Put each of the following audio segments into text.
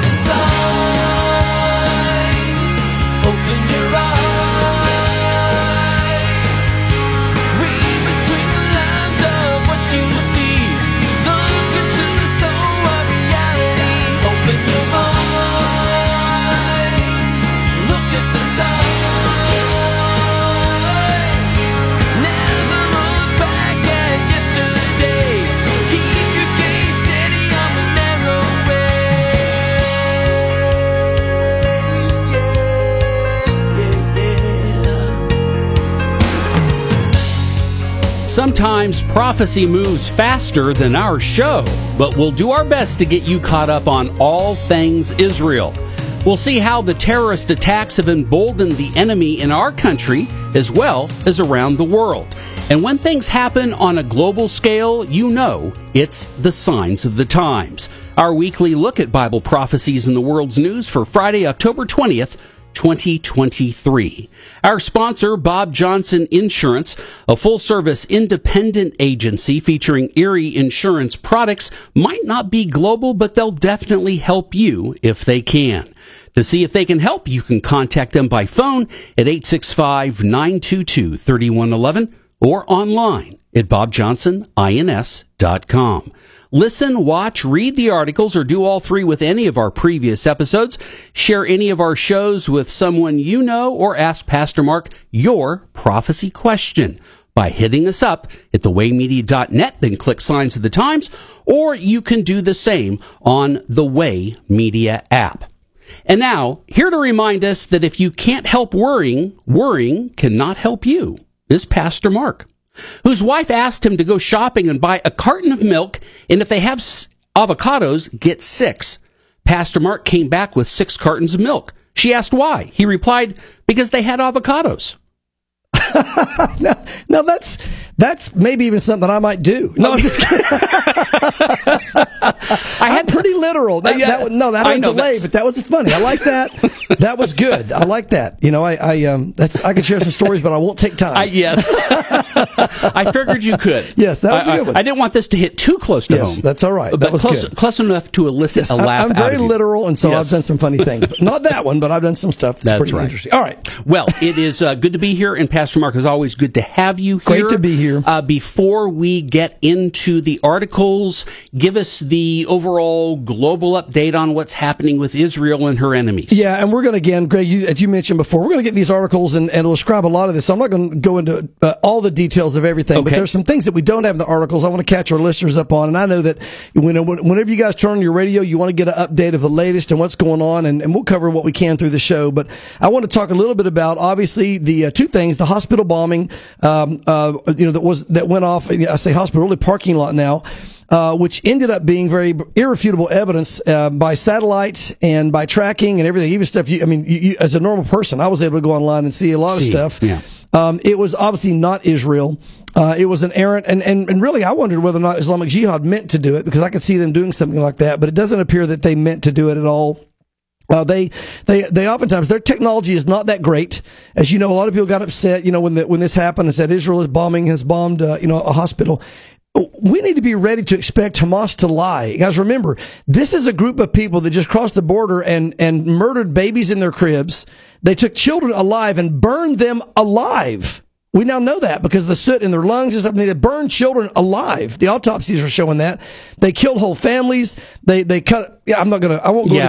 the signs. Open your eyes. Read between the lines of what you see. Look into the soul of reality. Open your eyes. Look at the signs. Never look back at yesterday. Keep your gaze steady on the narrow way. Sometimes prophecy moves faster than our show, but we'll do our best to get you caught up on all things Israel. We'll see how the terrorist attacks have emboldened the enemy in our country as well as around the world. And when things happen on a global scale, you know it's the signs of the times. Our weekly look at Bible prophecies in the world's news for Friday, October 20th, 2023. Our sponsor, Bob Johnson Insurance, a full-service independent agency featuring Erie Insurance products, might not be global, but they'll definitely help you if they can. To see if they can help, you can contact them by phone at 865-922-3111 or online at bobjohnsonins.com. Listen, watch, read the articles, or do all three with any of our previous episodes. Share any of our shows with someone you know, or ask Pastor Mark your prophecy question by hitting us up at thewaymedia.net, then click Signs of the Times, or you can do the same on the Way Media app. And now, here to remind us that if you can't help worrying, worrying cannot help you, is Pastor Mark, whose wife asked him to go shopping and buy a carton of milk, and if they have avocados, get 6. Pastor Mark came back with 6 cartons of milk. She asked why. He replied, because they had avocados. No, that's maybe even something I might do. No, I'm just kidding. I'm pretty literal. That ain't delay, but that was funny. I like that. That was good. I like that. You know, I could share some stories, but I won't take time. Yes. I figured you could. Yes, that was a good one. I didn't want this to hit too close to home. Yes, that's all right. But that was close enough to elicit a laugh. I'm very literal, and so I've done some funny things. But not that one, but I've done some stuff that's pretty interesting. All right. Well, it is good to be here, and Pastor Mark, is always good to have you here. Great to be here. Before we get into the articles, give us the overall global update on what's happening with Israel and her enemies. Yeah, and we're going to, again, Greg, as you mentioned before, we're going to get these articles and we'll describe a lot of this. So I'm not going to go into all the details of everything, okay, but there's some things that we don't have in the articles I want to catch our listeners up on. And I know that whenever you guys turn on your radio, you want to get an update of the latest and what's going on, and we'll cover what we can through the show. But I want to talk a little bit about, obviously, the two things, the hospital bombing, that went off. I say hospital, really parking lot now, which ended up being very irrefutable evidence by satellite and by tracking and everything, even stuff. You, as a normal person, I was able to go online and see a lot of stuff. Yeah. It was obviously not Israel. It was an errant, and really I wondered whether or not Islamic Jihad meant to do it, because I could see them doing something like that, but it doesn't appear that they meant to do it at all. They oftentimes, their technology is not that great. As you know, a lot of people got upset, when this happened and said Israel has bombed, a hospital. We need to be ready to expect Hamas to lie. Guys, remember, this is a group of people that just crossed the border and murdered babies in their cribs. They took children alive and burned them alive. We now know that because of the soot in their lungs and stuff. They burned children alive. The autopsies are showing that. They killed whole families. They cut. Yeah, I won't go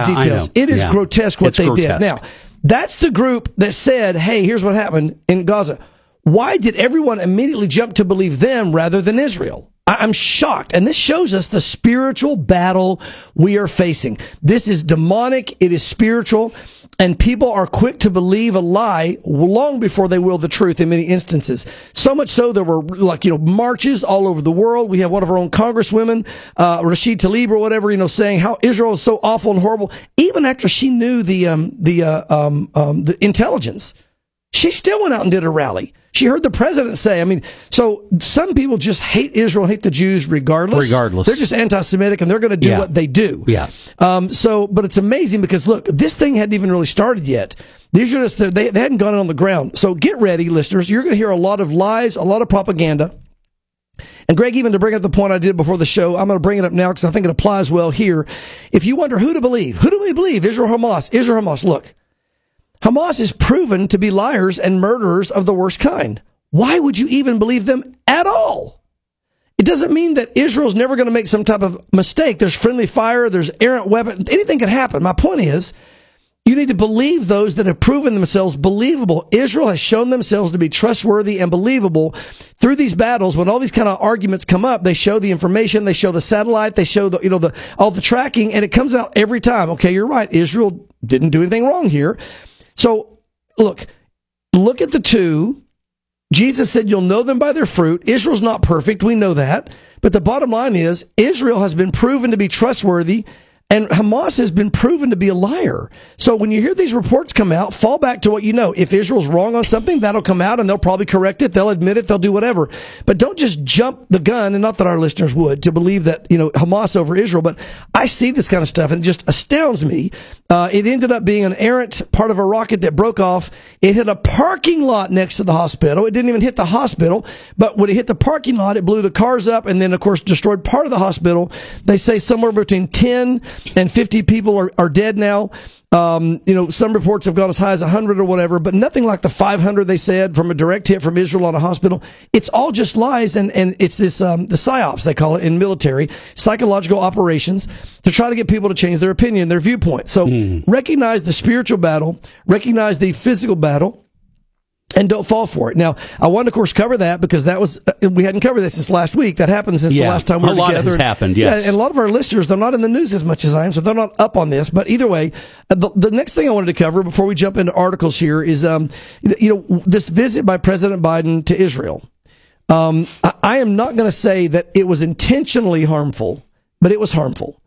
into details. It is grotesque what they did. Now, that's the group that said, hey, here's what happened in Gaza. Why did everyone immediately jump to believe them rather than Israel? I'm shocked. And this shows us the spiritual battle we are facing. This is demonic. It is spiritual. And people are quick to believe a lie long before they will the truth in many instances. So much so there were marches all over the world. We have one of our own congresswomen, Rashid Tlaib or whatever, saying how Israel is so awful and horrible. Even after she knew the intelligence, she still went out and did a rally. She heard the president say, I mean, so some people just hate Israel, hate the Jews regardless. They're just anti-Semitic and they're going to do what they do. Yeah. But it's amazing because, look, this thing hadn't even really started yet. These are just, they hadn't gone on the ground. So get ready, listeners. You're going to hear a lot of lies, a lot of propaganda. And Greg, even to bring up the point I did before the show, I'm going to bring it up now because I think it applies well here. If you wonder who do we believe? Israel, Hamas. Look, Hamas is proven to be liars and murderers of the worst kind. Why would you even believe them at all? It doesn't mean that Israel's never going to make some type of mistake. There's friendly fire. There's errant weapon. Anything could happen. My point is, you need to believe those that have proven themselves believable. Israel has shown themselves to be trustworthy and believable through these battles. When all these kind of arguments come up, they show the information, they show the satellite, they show the all the tracking, and it comes out every time. Okay, you're right. Israel didn't do anything wrong here. So look at the two. Jesus said, you'll know them by their fruit. Israel's not perfect. We know that. But the bottom line is Israel has been proven to be trustworthy and Hamas has been proven to be a liar. So when you hear these reports come out, fall back to what you know. If Israel's wrong on something, that'll come out and they'll probably correct it. They'll admit it. They'll do whatever. But don't just jump the gun, and not that our listeners would, to believe that, Hamas over Israel. But I see this kind of stuff and it just astounds me. It ended up being an errant part of a rocket that broke off. It hit a parking lot next to the hospital. It didn't even hit the hospital, but when it hit the parking lot, it blew the cars up and then, of course, destroyed part of the hospital. They say somewhere between 10 and 50 people are dead now. Some reports have gone as high as 100 or whatever, but nothing like the 500 they said from a direct hit from Israel on a hospital. It's all just lies, and it's this the psyops, they call it in military, psychological operations to try to get people to change their opinion, their viewpoint. So recognize the spiritual battle, recognize the physical battle, and don't fall for it. Now, I wanted to, of course, cover that because that was we hadn't covered this since last week. That happened since the last time we were together. A lot has happened, yes. And a lot of our listeners, they're not in the news as much as I am, so they're not up on this. But either way, the next thing I wanted to cover before we jump into articles here is, this visit by President Biden to Israel. I am not going to say that it was intentionally harmful, but it was harmful.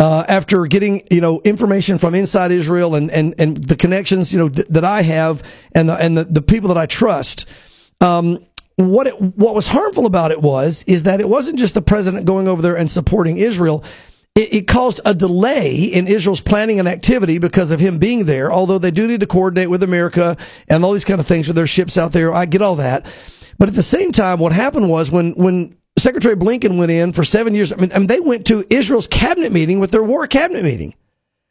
After getting, information from inside Israel and the connections, that I have and the people that I trust, what was harmful about it is that it wasn't just the president going over there and supporting Israel. It caused a delay in Israel's planning and activity because of him being there, although they do need to coordinate with America and all these kind of things with their ships out there. I get all that. But at the same time, what happened was when Secretary Blinken went in for 7 years. I mean, they went to Israel's cabinet meeting with their war cabinet meeting.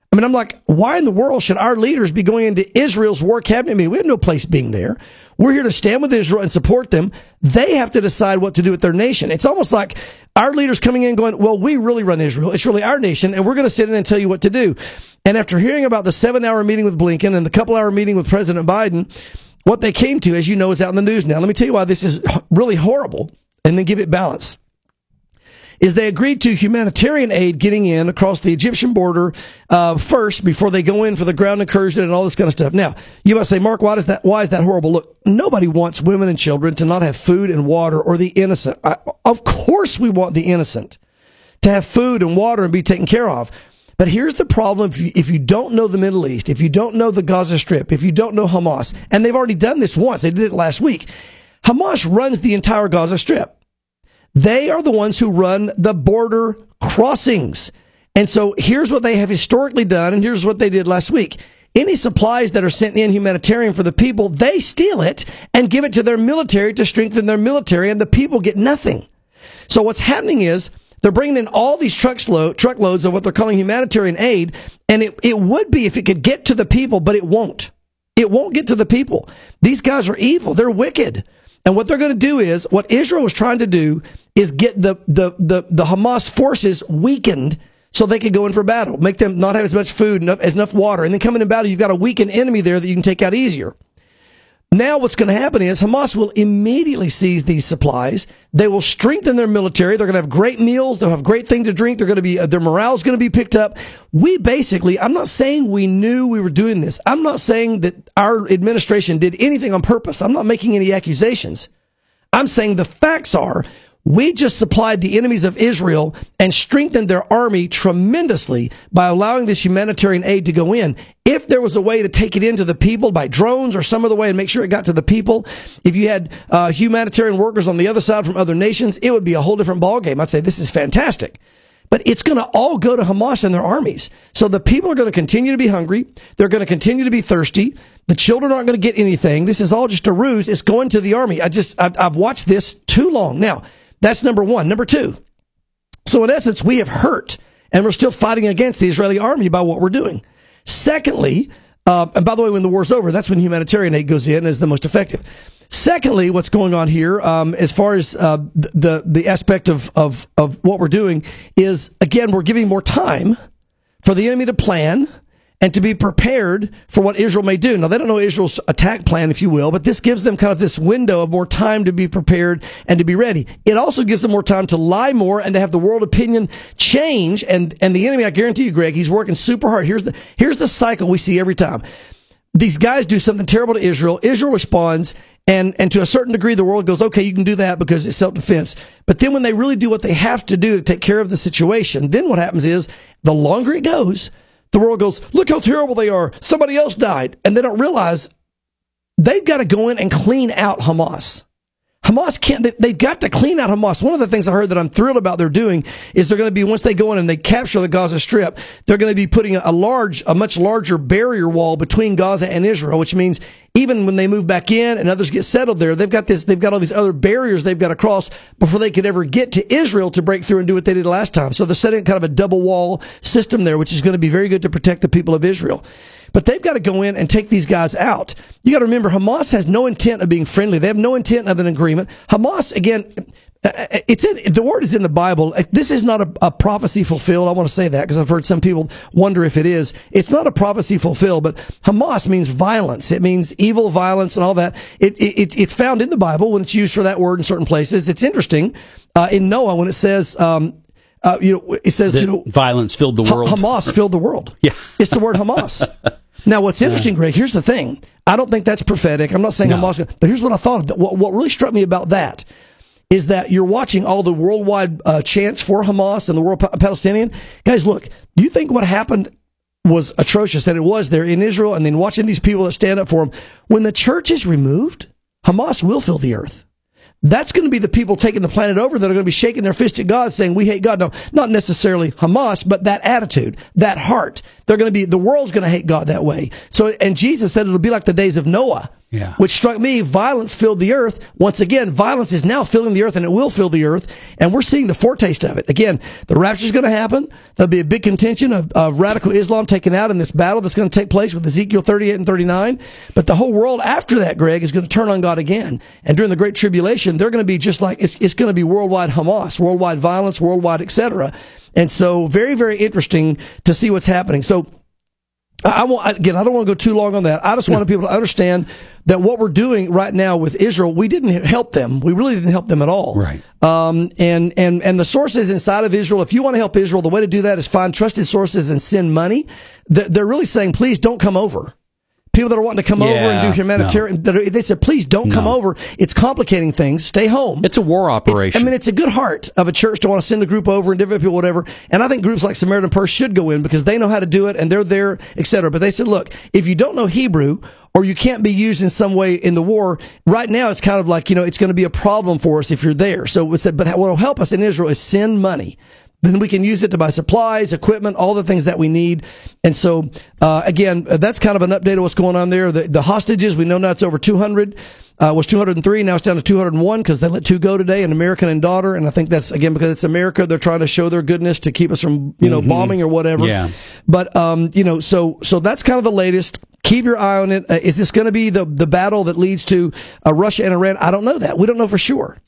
I mean, I'm like, why in the world should our leaders be going into Israel's war cabinet meeting? We have no place being there. We're here to stand with Israel and support them. They have to decide what to do with their nation. It's almost like our leaders coming in going, well, we really run Israel. It's really our nation, and we're going to sit in and tell you what to do. And after hearing about the 7-hour meeting with Blinken and the couple-hour meeting with President Biden, what they came to, as you know, is out in the news now. Let me tell you why this is really horrible. And then give it balance, is they agreed to humanitarian aid getting in across the Egyptian border first before they go in for the ground incursion and all this kind of stuff. Now, you might say, Mark, why is that horrible? Look, nobody wants women and children to not have food and water or the innocent. Of course we want the innocent to have food and water and be taken care of. But here's the problem: if you don't know the Middle East, if you don't know the Gaza Strip, if you don't know Hamas, and they've already done this once, they did it last week. Hamas runs the entire Gaza Strip. They are the ones who run the border crossings. And so here's what they have historically done, and here's what they did last week. Any supplies that are sent in humanitarian for the people, they steal it and give it to their military to strengthen their military, and the people get nothing. So what's happening is they're bringing in all these truckloads of what they're calling humanitarian aid, and it would be if it could get to the people, but it won't. It won't get to the people. These guys are evil. They're wicked. And what they're going to do is, what Israel was trying to do is get the Hamas forces weakened so they can go in for battle, make them not have as much food, enough water, and then come into battle, you've got a weakened enemy there that you can take out easier. Now what's going to happen is Hamas will immediately seize these supplies. They will strengthen their military. They're going to have great meals. They'll have great things to drink. They're going to be their morale's going to be picked up. We basically, I'm not saying we knew we were doing this. I'm not saying that our administration did anything on purpose. I'm not making any accusations. I'm saying the facts are We just supplied the enemies of Israel and strengthened their army tremendously by allowing this humanitarian aid to go in. If there was a way to take it into the people by drones or some other way and make sure it got to the people, if you had humanitarian workers on the other side from other nations, it would be a whole different ballgame. I'd say this is fantastic. But it's going to all go to Hamas and their armies. So the people are going to continue to be hungry. They're going to continue to be thirsty. The children aren't going to get anything. This is all just a ruse. It's going to the army. I've watched this too long now. That's number one. Number two, so in essence, we have hurt, and we're still fighting against the Israeli army by what we're doing. Secondly, and by the way, when the war's over, that's when humanitarian aid goes in as the most effective. Secondly, what's going on here, as far as the aspect of what we're doing is, again, we're giving more time for the enemy to plan and to be prepared for what Israel may do. Now, they don't know Israel's attack plan, if you will, but this gives them kind of this window of more time to be prepared and to be ready. It also gives them more time to lie more and to have the world opinion change. And the enemy, I guarantee you, Greg, he's working super hard. Here's the cycle we see every time. These guys do something terrible to Israel. Israel responds, and to a certain degree, the world goes, okay, you can do that because it's self-defense. But then when they really do what they have to do to take care of the situation, then what happens is the longer it goes, the world goes, look how terrible they are. Somebody else died. And they don't realize they've got to go in and clean out Hamas. Hamas they've got to clean out Hamas. One of the things I heard that I'm thrilled about they're doing is they're going to be, once they go in and they capture the Gaza Strip, they're going to be putting a much larger barrier wall between Gaza and Israel, which means even when they move back in and others get settled there, they've got all these other barriers they've got to cross before they could ever get to Israel to break through and do what they did last time. So they're setting kind of a double wall system there, which is going to be very good to protect the people of Israel. But they've got to go in and take these guys out. You got to remember, Hamas has no intent of being friendly. They have no intent of an agreement. Hamas, again, the word is in the Bible. This is not a prophecy fulfilled. I want to say that because I've heard some people wonder if it is. It's not a prophecy fulfilled, but Hamas means violence. It means evil, violence, and all that. It's found in the Bible when it's used for that word in certain places. It's interesting in Noah when it says... it says, violence filled the world. Hamas filled the world. Yeah. It's the word Hamas. Now, what's interesting, Greg, here's the thing. I don't think that's prophetic. I'm not saying Hamas, but here's what I thought. What really struck me about that is that you're watching all the worldwide chants for Hamas and the world Palestinian. Guys, look, do you think what happened was atrocious, and it was there in Israel, and then watching these people that stand up for them? When the church is removed, Hamas will fill the earth. That's going to be the people taking the planet over that are going to be shaking their fist at God saying, we hate God. No, not necessarily Hamas, but that attitude, that heart. The world's going to hate God that way. So, and Jesus said it'll be like the days of Noah, which struck me. Violence filled the earth. Once again, violence is now filling the earth, and it will fill the earth. And we're seeing the foretaste of it. Again, the rapture is going to happen. There'll be a big contention of radical Islam taken out in this battle that's going to take place with Ezekiel 38 and 39. But the whole world after that, Greg, is going to turn on God again. And during the Great Tribulation, they're going to be just like, it's going to be worldwide Hamas, worldwide violence, worldwide, etc. And so very, very interesting to see what's happening. So I don't want to go too long on that. I just wanted people to understand that what we're doing right now with Israel, we didn't help them. We really didn't help them at all. Right. And the sources inside of Israel, if you want to help Israel, the way to do that is find trusted sources and send money. They're really saying, please don't come over. People that are wanting to come over and do humanitarian, they said, please don't come over. It's complicating things. Stay home. It's a war operation. It's a good heart of a church to want to send a group over and different people, whatever. And I think groups like Samaritan Purse should go in because they know how to do it and they're there, et cetera. But they said, look, if you don't know Hebrew or you can't be used in some way in the war, right now it's kind of like, it's going to be a problem for us if you're there. So we said, but what will help us in Israel is send money. Then we can use it to buy supplies, equipment, all the things that we need. And so, again, that's kind of an update of what's going on there. The hostages, we know now it's over 200. Was 203, now it's down to 201 because they let two go today, an American and daughter. And I think that's, again, because it's America, they're trying to show their goodness to keep us from, bombing or whatever. Yeah. But, so that's kind of the latest. Keep your eye on it. Is this going to be the battle that leads to Russia and Iran? I don't know that. We don't know for sure.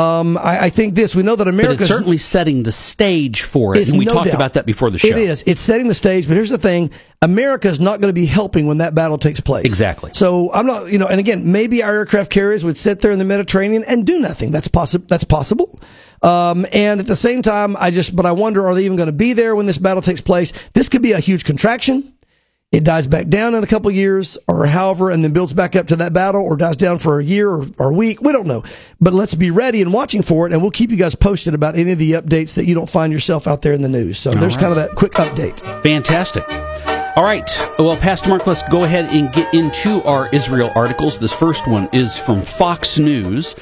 I think this, we know that America is certainly setting the stage for it. And we talked about that before the show. It is. It's setting the stage. But here's the thing. America is not going to be helping when that battle takes place. Exactly. So I'm not, and again, maybe our aircraft carriers would sit there in the Mediterranean and do nothing. That's possible. And at the same time, I wonder, are they even going to be there when this battle takes place? This could be a huge contraction. it dies back down in a couple of years or however, and then builds back up to that battle, or dies down for a year or a week. We don't know. But let's be ready and watching for it, and we'll keep you guys posted about any of the updates that you don't find yourself out there in the news. So there's kind of that quick update. Fantastic. All right. Well, Pastor Mark, let's go ahead and get into our Israel articles. This first one is from Fox News.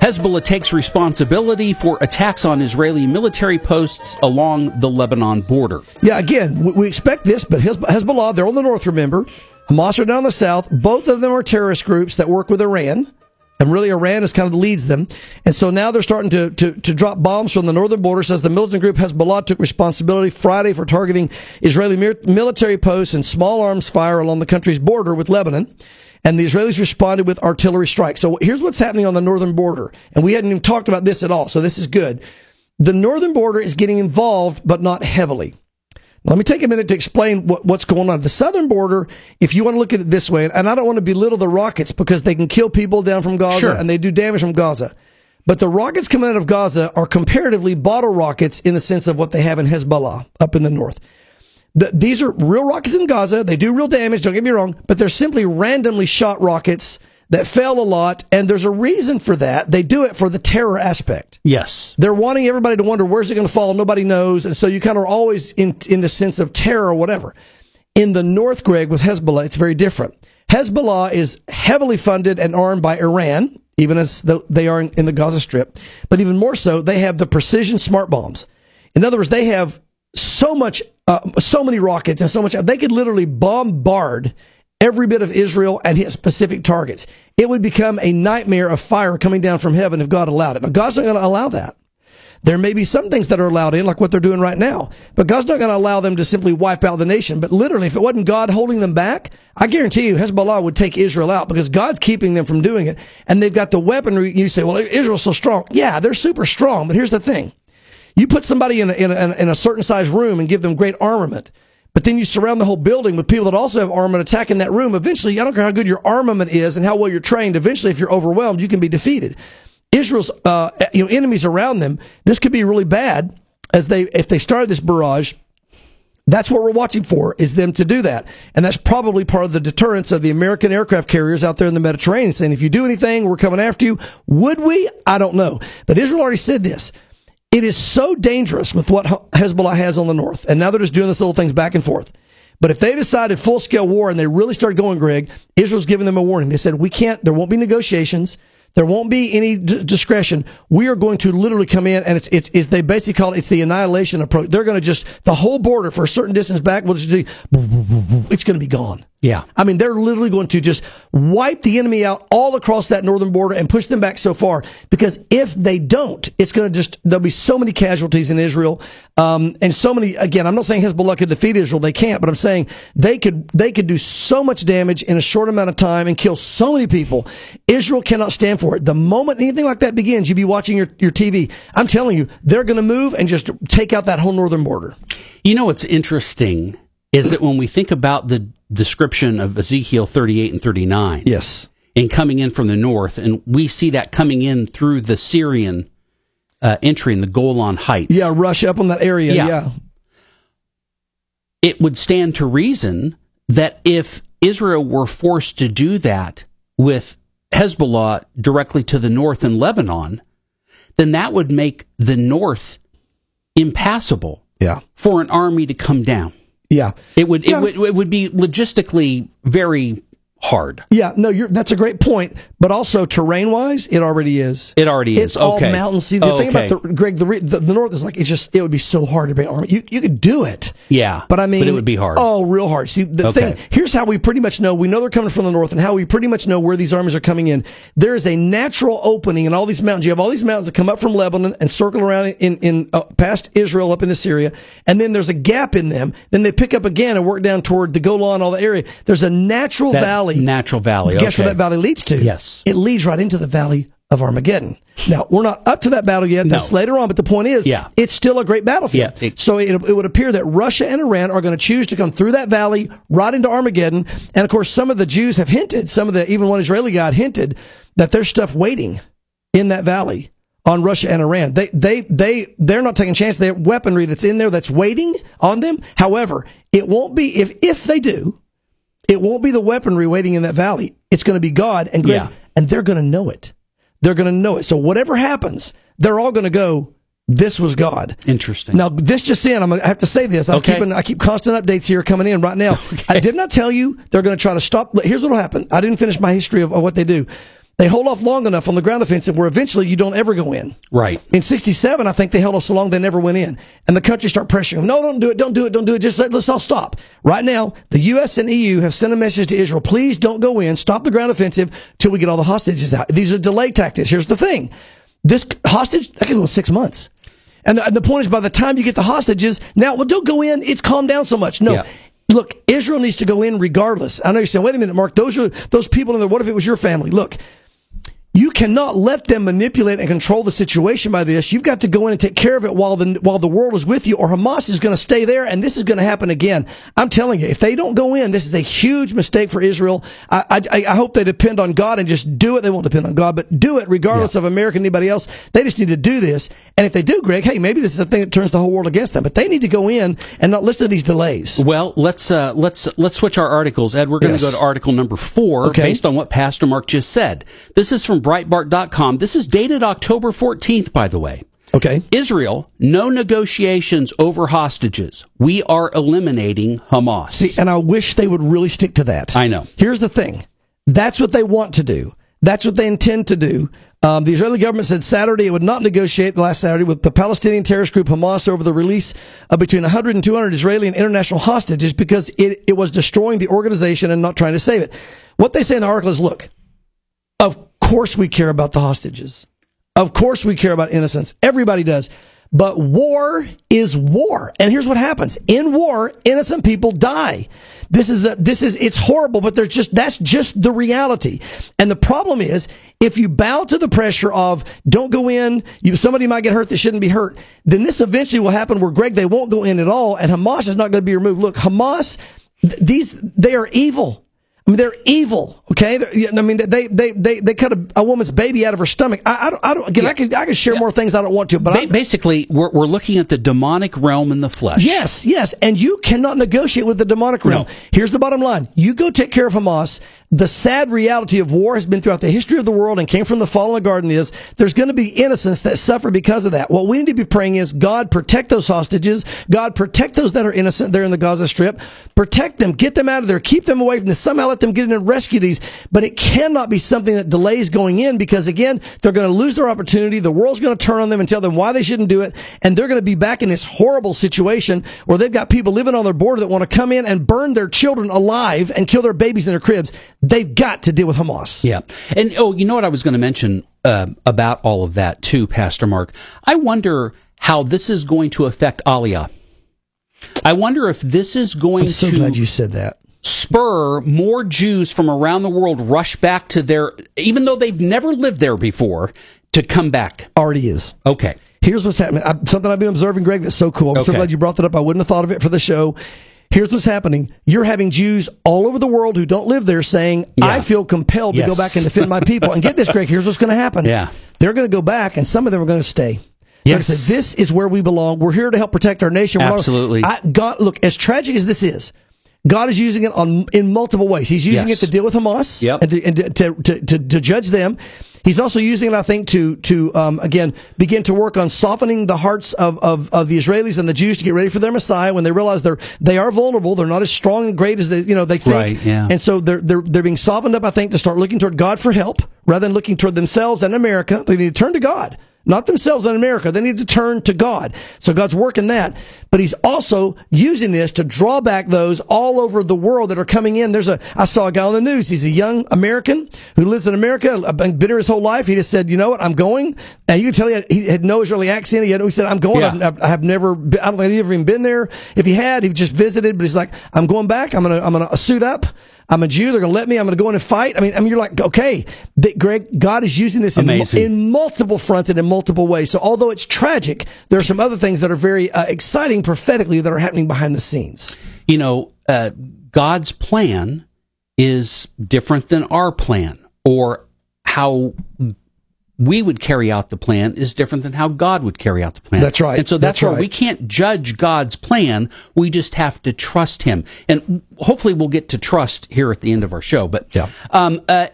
Hezbollah takes responsibility for attacks on Israeli military posts along the Lebanon border. Yeah, again, we expect this, but Hezbollah, they're on the north, remember. Hamas are down the south. Both of them are terrorist groups that work with Iran. And really, Iran is kind of leads them. And so now they're starting to drop bombs from the northern border. Says the militant group Hezbollah took responsibility Friday for targeting Israeli military posts and small arms fire along the country's border with Lebanon. And the Israelis responded with artillery strikes. So here's what's happening on the northern border. And we hadn't even talked about this at all, so this is good. The northern border is getting involved, but not heavily. Let me take a minute to explain what's going on. The southern border, if you want to look at it this way, and I don't want to belittle the rockets because they can kill people down from Gaza, sure, and they do damage from Gaza. But the rockets coming out of Gaza are comparatively bottle rockets in the sense of what they have in Hezbollah up in the north. These are real rockets in Gaza. They do real damage, don't get me wrong, but they're simply randomly shot rockets that fail a lot, and there's a reason for that. They do it for the terror aspect. Yes. They're wanting everybody to wonder, where's it going to fall? Nobody knows, and so you kind of are always in the sense of terror or whatever. In the north, Greg, with Hezbollah, it's very different. Hezbollah is heavily funded and armed by Iran, even as they are in the Gaza Strip, but even more so, they have the precision smart bombs. In other words, they have so many rockets and so much, they could literally bombard every bit of Israel and hit specific targets. It would become a nightmare of fire coming down from heaven if God allowed it. Now, God's not going to allow that. There may be some things that are allowed in, like what they're doing right now, but God's not going to allow them to simply wipe out the nation. But literally, if it wasn't God holding them back, I guarantee you Hezbollah would take Israel out because God's keeping them from doing it. And they've got the weaponry. You say, well, Israel's so strong. Yeah, they're super strong. But here's the thing. You put somebody in a certain size room and give them great armament, but then you surround the whole building with people that also have armament attacking that room. Eventually, I don't care how good your armament is and how well you're trained, eventually, if you're overwhelmed, you can be defeated. Israel's enemies around them, this could be really bad if they started this barrage. That's what we're watching for, is them to do that. And that's probably part of the deterrence of the American aircraft carriers out there in the Mediterranean, saying, if you do anything, we're coming after you. Would we? I don't know. But Israel already said this. It is so dangerous with what Hezbollah has on the north. And now they're just doing this little things back and forth. But if they decided full-scale war and they really started going, Greg, Israel's giving them a warning. They said, there won't be negotiations. There won't be any discretion. We are going to literally come in, and it's they basically call it, it's the annihilation approach. They're going to just, the whole border for a certain distance back, will just do, it's going to be gone. Yeah. I mean, they're literally going to just wipe the enemy out all across that northern border and push them back so far, because if they don't, it's going to just, there'll be so many casualties in Israel, and so many, again, I'm not saying Hezbollah could defeat Israel. They can't, but I'm saying they could do so much damage in a short amount of time and kill so many people. Israel cannot stand for it. The moment anything like that begins, you'll be watching your TV. I'm telling you, they're going to move and just take out that whole northern border. You know what's interesting is that when we think about the description of Ezekiel 38 and 39, yes, and coming in from the north, and we see that coming in through the Syrian entry in the Golan Heights. Yeah, Russia up on that area, yeah. It would stand to reason that if Israel were forced to do that with Hezbollah directly to the north in Lebanon, then that would make the north impassable, yeah, for an army to come down. Yeah, it would be logistically very hard. Yeah, no, that's a great point, but also terrain-wise, it already is. It's okay. All mountains. See, the thing about the north is like, it's just, it would be so hard to bring army. You could do it. Yeah, but I mean, but it would be hard. Oh, real hard. See, the thing, here's how we pretty much know. We know they're coming from the north, and how we pretty much know where these armies are coming in. There is a natural opening in all these mountains. You have all these mountains that come up from Lebanon and circle around in past Israel up into Syria, and then there's a gap in them. Then they pick up again and work down toward the Golan, all the area. There's a natural valley. Natural valley. Guess where that valley leads to? Yes. It leads right into the valley of Armageddon. Now, we're not up to that battle yet. That's later on, but the point is, it's still a great battlefield. Yeah, so it would appear that Russia and Iran are going to choose to come through that valley right into Armageddon. And, of course, some of the Jews have hinted, even one Israeli guy hinted, that there's stuff waiting in that valley on Russia and Iran. They're not taking a chance. They have weaponry that's in there that's waiting on them. However, it won't be, if they do, It won't be the weaponry waiting in that valley. It's going to be God and great, and they're going to know it. They're going to know it. So whatever happens, they're all going to go, this was God. Interesting. Now, this just in, I have to say this. I keep constant updates here coming in right now. Okay. I did not tell you they're going to try to stop. Here's what will happen. I didn't finish my history of what they do. They hold off long enough on the ground offensive where eventually you don't ever go in. Right. In 67, I think they held us so long they never went in. And the country start pressuring them. No, don't do it. Just let's all stop. Right now, the U.S. and EU have sent a message to Israel. Please don't go in. Stop the ground offensive till we get all the hostages out. These are delay tactics. Here's the thing. This hostage, that could go 6 months. And the point is, by the time you get the hostages, now, well, don't go in. It's calmed down so much. No. Yeah. Look, Israel needs to go in regardless. I know you're saying, wait a minute, Mark, those are those people in there. What if it was your family? Look. You cannot let them manipulate and control the situation by this. You've got to go in and take care of it while the world is with you, or Hamas is going to stay there, and this is going to happen again. I'm telling you, if they don't go in, this is a huge mistake for Israel. I hope they depend on God and just do it. They won't depend on God, but do it regardless of America and anybody else. They just need to do this. And if they do, Greg, hey, maybe this is a thing that turns the whole world against them, but they need to go in and not listen to these delays. Well, let's switch our articles. Ed, we're going to go to article number 4 based on what Pastor Mark just said. This is from Breitbart.com. This is dated October 14th, by the way. Okay. Israel, no negotiations over hostages. We are eliminating Hamas. See, and I wish they would really stick to that. I know. Here's the thing. That's what they want to do. That's what they intend to do. The Israeli government said Saturday it would not negotiate last Saturday with the Palestinian terrorist group Hamas over the release of between 100 and 200 Israeli and international hostages because it was destroying the organization and not trying to save it. What they say in the article is, look, of course we care about the hostages. Of course we care about innocence. Everybody does. But war is war. And here's what happens. In war, innocent people die. It's horrible, but that's just the reality. And the problem is, if you bow to the pressure of don't go in, somebody might get hurt that shouldn't be hurt, then this eventually will happen where, Greg, they won't go in at all, and Hamas is not going to be removed. Look, Hamas, they are evil. I mean, they're evil, okay? They cut a woman's baby out of her stomach. I could share more things I don't want to, but basically, we're looking at the demonic realm in the flesh. Yes, and you cannot negotiate with the demonic realm. No. Here's the bottom line. You go take care of Hamas. The sad reality of war has been throughout the history of the world and came from the fall in the garden is there's going to be innocents that suffer because of that. What we need to be praying is, God, protect those hostages. God, protect those that are innocent there in the Gaza Strip. Protect them. Get them out of there. Keep them away from this. Somehow let them get in and rescue these, but it cannot be something that delays going in because, again, they're going to lose their opportunity. The world's going to turn on them and tell them why they shouldn't do it, and they're going to be back in this horrible situation where they've got people living on their border that want to come in and burn their children alive and kill their babies in their cribs. They've got to deal with Hamas. Yeah. And, you know what I was going to mention about all of that, too, Pastor Mark? I wonder how this is going to affect Aliyah. I wonder if this is going to... I'm so glad you said that. Spur more Jews from around the world rush back to their, even though they've never lived there before, to come back. Already is. Okay. Here's what's happening. Something I've been observing, Greg, that's so cool. I'm so glad you brought that up. I wouldn't have thought of it for the show. Here's what's happening. You're having Jews all over the world who don't live there saying, I feel compelled to go back and defend my people. And get this, Greg, here's what's going to happen. Yeah. They're going to go back, and some of them are going to stay. Yes. They're going to say, this is where we belong. We're here to help protect our nation. Absolutely. Look, as tragic as this is, God is using it in multiple ways. He's using it to deal with Hamas and to judge them. He's also using it, I think, to begin to work on softening the hearts of the Israelis and the Jews to get ready for their Messiah when they realize they are vulnerable. They're not as strong and great as they think. Right, yeah. And so they're being softened up, I think, to start looking toward God for help rather than looking toward themselves and America. They need to turn to God. Not themselves in America. They need to turn to God. So God's working that. But he's also using this to draw back those all over the world that are coming in. I saw a guy on the news. He's a young American who lives in America. I've been bitter his whole life. He just said, you know what? I'm going. And you can tell he had no Israeli accent. He said, I'm going. Yeah. I don't think I've ever even been there. If he had, he just visited. But he's like, I'm going back. I'm going to suit up. I'm a Jew. They're going to let me. I'm going to go in and fight. I mean, you're like, okay, Greg, God is using this in multiple fronts and in multiple ways. So although it's tragic, there are some other things that are very exciting prophetically that are happening behind the scenes. You know, God's plan is different than our plan, or how we would carry out the plan is different than how God would carry out the plan. That's right. And so that's where we can't judge God's plan. We just have to trust him. And hopefully we'll get to trust here at the end of our show. But, yeah.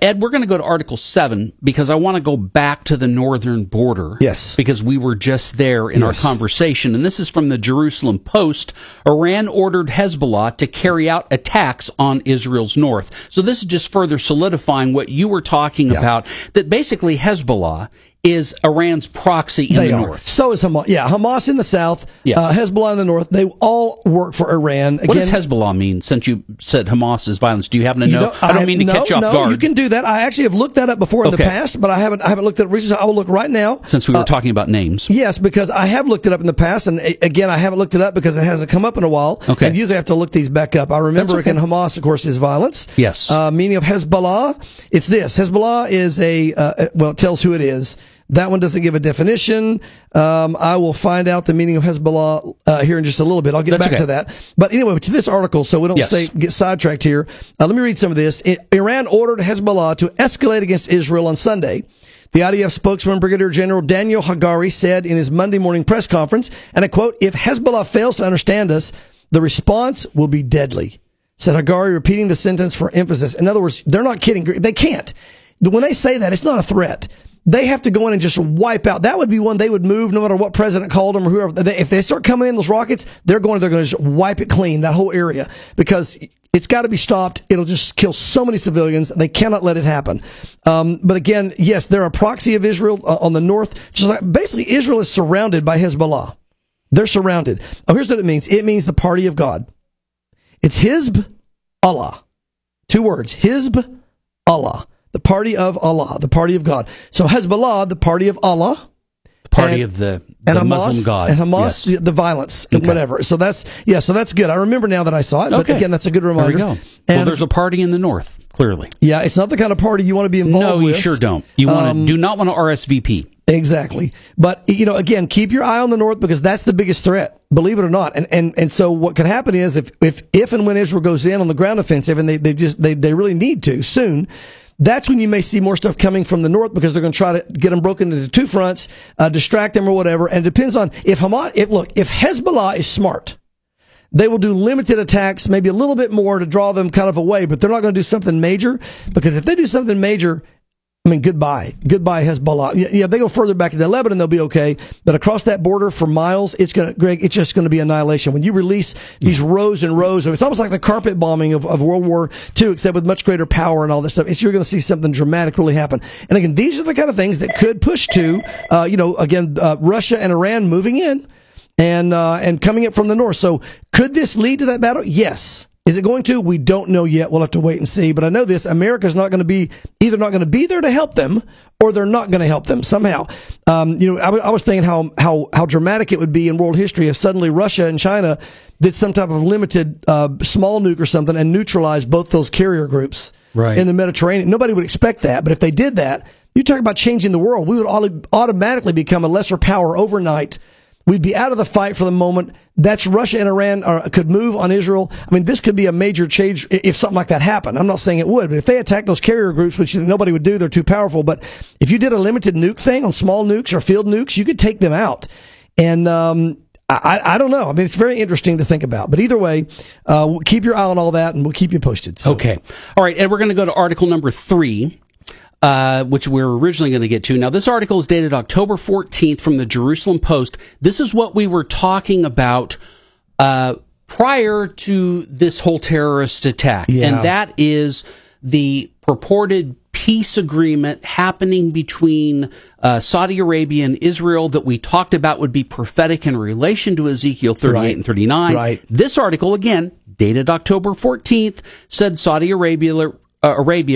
Ed, we're going to go to Article 7 because I want to go back to the northern border. Yes. Because we were just there in our conversation. And this is from the Jerusalem Post. Iran ordered Hezbollah to carry out attacks on Israel's north. So this is just further solidifying what you were talking about, that basically Hezbollah is Iran's proxy in the north. So is Hamas. Yeah, Hamas in the south, Hezbollah in the north. They all work for Iran. Again, what does Hezbollah mean, since you said Hamas is violence? Do you happen to know? I don't mean to catch you off guard. You can do that. I actually have looked that up before in the past, but I haven't looked at it recently. I will look right now. Since we were talking about names. Yes, because I have looked it up in the past, and again, I haven't looked it up because it hasn't come up in a while. Okay. And usually I have to look these back up. I remember again, Hamas, of course, is violence. Yes. Meaning of Hezbollah, it's this. Hezbollah is a, well, it tells who it is. That one doesn't give a definition. I will find out the meaning of Hezbollah here in just a little bit. I'll get back to that. But anyway, to this article, so we don't get sidetracked here. Let me read some of this. Iran ordered Hezbollah to escalate against Israel on Sunday. The IDF spokesman, Brigadier General Daniel Hagari, said in his Monday morning press conference, and I quote, "If Hezbollah fails to understand us, the response will be deadly," said Hagari, repeating the sentence for emphasis. In other words, they're not kidding. They can't. When they say that, it's not a threat. They have to go in and just wipe out. That would be one they would move no matter what president called them or whoever. If they start coming in, those rockets, they're going to just wipe it clean, that whole area, because it's got to be stopped. It'll just kill so many civilians. They cannot let it happen. But again, yes, they're a proxy of Israel on the north. Just like, basically, Israel is surrounded by Hezbollah. They're surrounded. Oh, here's what it means. It means the party of God. It's Hizb Allah. Two words, Hizb Allah. The party of Allah, the party of God. So Hezbollah, the party of Allah. The party of the Hamas, Muslim God. And Hamas, the violence, and whatever. So that's good. I remember now that I saw it, but again, that's a good reminder. There we go. Well, there's a party in the north, clearly. Yeah, it's not the kind of party you want to be involved with. No, you sure don't. You do not want to RSVP. Exactly. But, you know, again, keep your eye on the north because that's the biggest threat, believe it or not. And so what could happen is if and when Israel goes in on the ground offensive, and they really need to soon, that's when you may see more stuff coming from the north because they're going to try to get them broken into two fronts, distract them or whatever. And it depends on if Hezbollah is smart, they will do limited attacks, maybe a little bit more to draw them kind of away, but they're not going to do something major, because if they do something major, I mean, goodbye. Goodbye, Hezbollah. Yeah, they go further back into Lebanon, they'll be okay. But across that border for miles, it's just going to be annihilation. When you release these rows and rows, it's almost like the carpet bombing of World War II, except with much greater power and all this stuff. You're going to see something dramatic really happen. And again, these are the kind of things that could push to, Russia and Iran moving in and coming up from the north. So could this lead to that battle? Yes. Is it going to? We don't know yet. We'll have to wait and see. But I know this. America's not going to be there to help them, or they're not going to help them somehow. I was thinking how dramatic it would be in world history if suddenly Russia and China did some type of limited small nuke or something and neutralized both those carrier groups in the Mediterranean. Nobody would expect that. But if they did that, you talk about changing the world. We would automatically become a lesser power overnight. We'd be out of the fight for the moment. That's Russia and Iran could move on Israel. I mean, this could be a major change if something like that happened. I'm not saying it would, but if they attack those carrier groups, which nobody would do, they're too powerful. But if you did a limited nuke thing on small nukes or field nukes, you could take them out. And I don't know. I mean, it's very interesting to think about. But either way, keep your eye on all that, and we'll keep you posted. So. Okay. All right, and we're going to go to article number 3. Which we were originally going to get to. Now, this article is dated October 14th from the Jerusalem Post. This is what we were talking about prior to this whole terrorist attack. Yeah. And that is the purported peace agreement happening between Saudi Arabia and Israel that we talked about would be prophetic in relation to Ezekiel 38 and 39. Right. This article, again, dated October 14th, said Saudi Arabia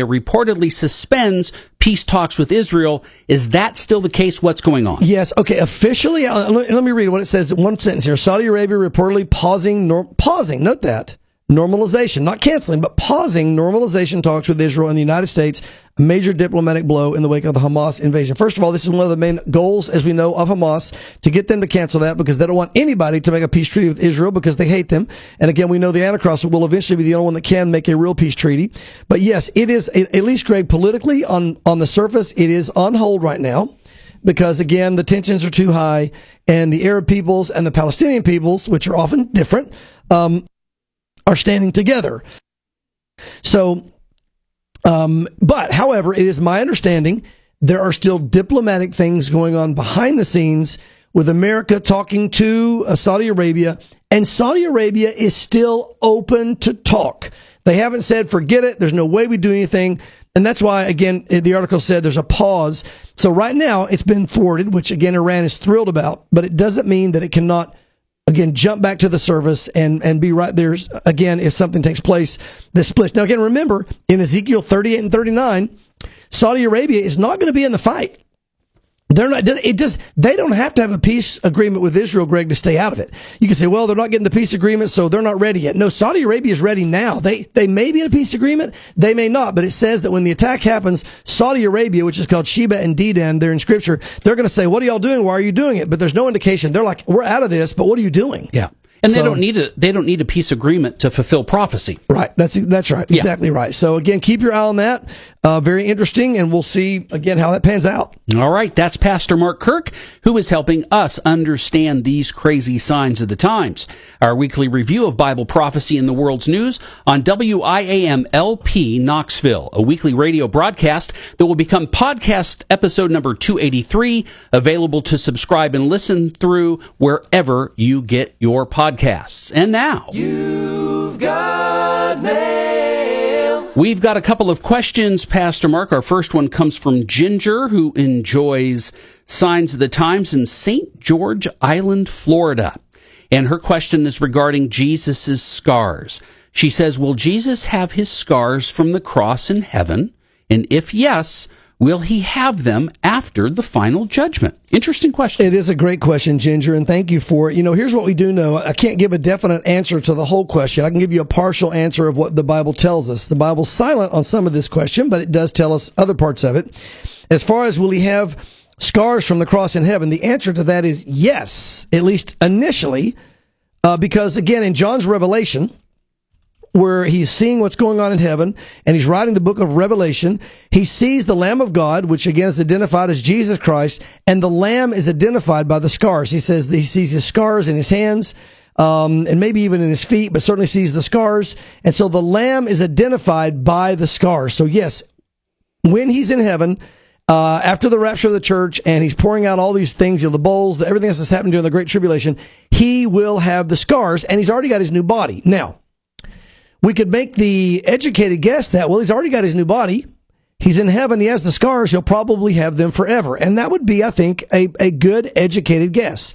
reportedly suspends peace talks with Israel. Is that still the case? What's going on? Yes. Okay. Officially, let me read what it says. One sentence here. Saudi Arabia reportedly pausing. Note that. Normalization, not canceling, but pausing normalization talks with Israel and the United States, a major diplomatic blow in the wake of the Hamas invasion. First of all, this is one of the main goals, as we know, of Hamas, to get them to cancel that because they don't want anybody to make a peace treaty with Israel because they hate them. And again, we know the Antichrist will eventually be the only one that can make a real peace treaty. But yes, it is, at least, Greg, politically, on the surface, it is on hold right now. Because, again, the tensions are too high, and the Arab peoples and the Palestinian peoples, which are often different, are standing together. So, but however, it is my understanding there are still diplomatic things going on behind the scenes with America talking to Saudi Arabia, and Saudi Arabia is still open to talk. They haven't said, forget it, there's no way we do anything. And that's why, again, the article said there's a pause. So right now, it's been thwarted, which, again, Iran is thrilled about. But it doesn't mean that it cannot, again, jump back to the service and be right there, again, if something takes place that splits. Now, again, remember, in Ezekiel 38 and 39, Saudi Arabia is not going to be in the fight. They're not. It does. They don't have to have a peace agreement with Israel, Greg, to stay out of it. You can say, well, they're not getting the peace agreement, so they're not ready yet. No, Saudi Arabia is ready now. They may be in a peace agreement, they may not. But it says that when the attack happens, Saudi Arabia, which is called Sheba and Dedan, they're in Scripture. They're going to say, what are y'all doing? Why are you doing it? But there's no indication. They're like, we're out of this. But what are you doing? Yeah. And so, they don't need a peace agreement to fulfill prophecy. Right. That's right. Yeah. Exactly right. So again, keep your eye on that. Very interesting, and we'll see again how that pans out. All right, that's Pastor Mark Kirk, who is helping us understand these crazy signs of the times. Our weekly review of Bible prophecy in the world's news on WIAM-LP Knoxville, a weekly radio broadcast that will become podcast episode number 283, available to subscribe and listen through wherever you get your podcasts. And now, you've got mail. We've got a couple of questions, Pastor Mark. Our first one comes from Ginger, who enjoys Signs of the Times in St. George Island, Florida. And her question is regarding Jesus' scars. She says, will Jesus have his scars from the cross in heaven? And if yes, will he have them after the final judgment? Interesting question. It is a great question, Ginger, and thank you for it. You know, here's what we do know. I can't give a definite answer to the whole question. I can give you a partial answer of what the Bible tells us. The Bible's silent on some of this question, but it does tell us other parts of it. As far as will he have scars from the cross in heaven, the answer to that is yes, at least initially, because, again, in John's Revelation, where he's seeing what's going on in heaven, and he's writing the book of Revelation, he sees the Lamb of God, which again is identified as Jesus Christ, and the Lamb is identified by the scars. He says that he sees his scars in his hands, and maybe even in his feet, but certainly sees the scars. And so the Lamb is identified by the scars. So yes, when he's in heaven, after the rapture of the church, and he's pouring out all these things, the bowls, everything else that's happened during the Great Tribulation, he will have the scars, and he's already got his new body. Now, we could make the educated guess that, well, he's already got his new body. He's in heaven. He has the scars. He'll probably have them forever. And that would be, I think, a good educated guess.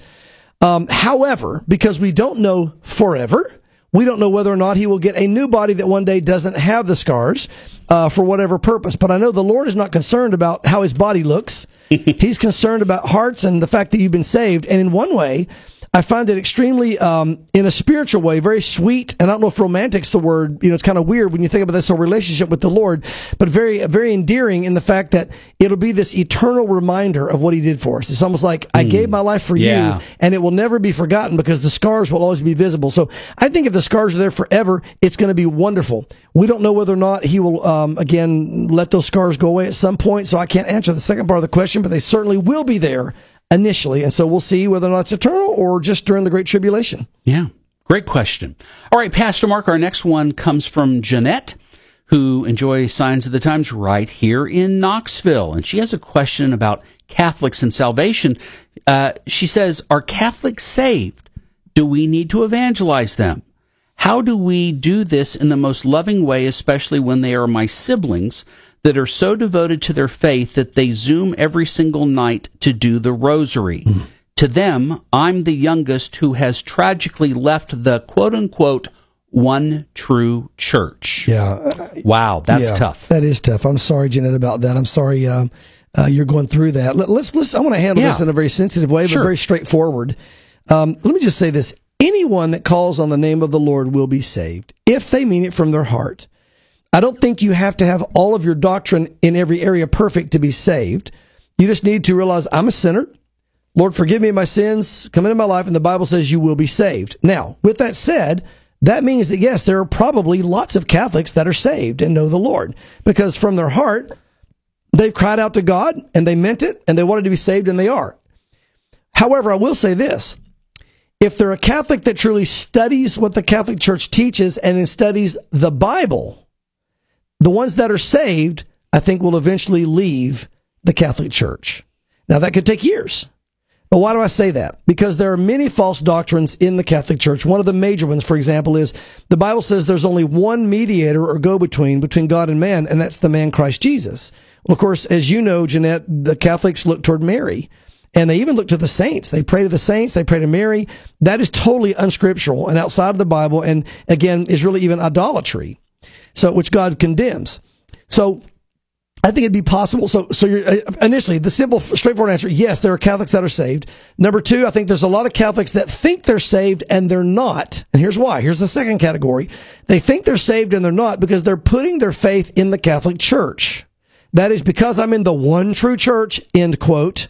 However, because we don't know forever, we don't know whether or not he will get a new body that one day doesn't have the scars for whatever purpose. But I know the Lord is not concerned about how his body looks. He's concerned about hearts and the fact that you've been saved. And in one way, I find it extremely, in a spiritual way, very sweet, and I don't know if romantic's the word, you know, it's kind of weird when you think about this whole relationship with the Lord, but very, very endearing in the fact that it'll be this eternal reminder of what he did for us. It's almost like, I gave my life for you, and it will never be forgotten because the scars will always be visible. So I think if the scars are there forever, it's going to be wonderful. We don't know whether or not he will, again, let those scars go away at some point, so I can't answer the second part of the question, but they certainly will be there initially, and so we'll see whether or not it's eternal or just during the Great Tribulation. Yeah, great question. All right, Pastor Mark, our next one comes from Jeanette, who enjoys Signs of the Times right here in Knoxville, and she has a question about Catholics and salvation. She says, are Catholics saved? Do we need to evangelize them? How do we do this in the most loving way, especially when they are my siblings that are so devoted to their faith that they Zoom every single night to do the rosary? To them, I'm the youngest who has tragically left the quote-unquote one true church. Yeah. Wow, that's tough. That is tough. I'm sorry, Jeanette, about that. I'm sorry you're going through that. Let's. I want to handle this in a very sensitive way, but very straightforward. Let me just say this. Anyone that calls on the name of the Lord will be saved, if they mean it from their heart. I don't think you have to have all of your doctrine in every area perfect to be saved. You just need to realize, I'm a sinner. Lord, forgive me my sins. Come into my life. And the Bible says you will be saved. Now, with that said, that means that, yes, there are probably lots of Catholics that are saved and know the Lord. Because from their heart, they've cried out to God, and they meant it, and they wanted to be saved, and they are. However, I will say this. If they're a Catholic that truly studies what the Catholic Church teaches and then studies the Bible, the ones that are saved, I think, will eventually leave the Catholic Church. Now, that could take years. But why do I say that? Because there are many false doctrines in the Catholic Church. One of the major ones, for example, is the Bible says there's only one mediator or go-between between God and man, and that's the man Christ Jesus. Well, of course, as you know, Jeanette, the Catholics look toward Mary, and they even look to the saints. They pray to the saints. They pray to Mary. That is totally unscriptural and outside of the Bible, and again, is really even idolatry, so which God condemns. So I think it'd be possible. So you're, initially, the simple, straightforward answer, yes, there are Catholics that are saved. Number two, I think there's a lot of Catholics that think they're saved and they're not. And here's why. Here's the second category. They think they're saved and they're not because they're putting their faith in the Catholic Church. That is, because I'm in the one true church, end quote,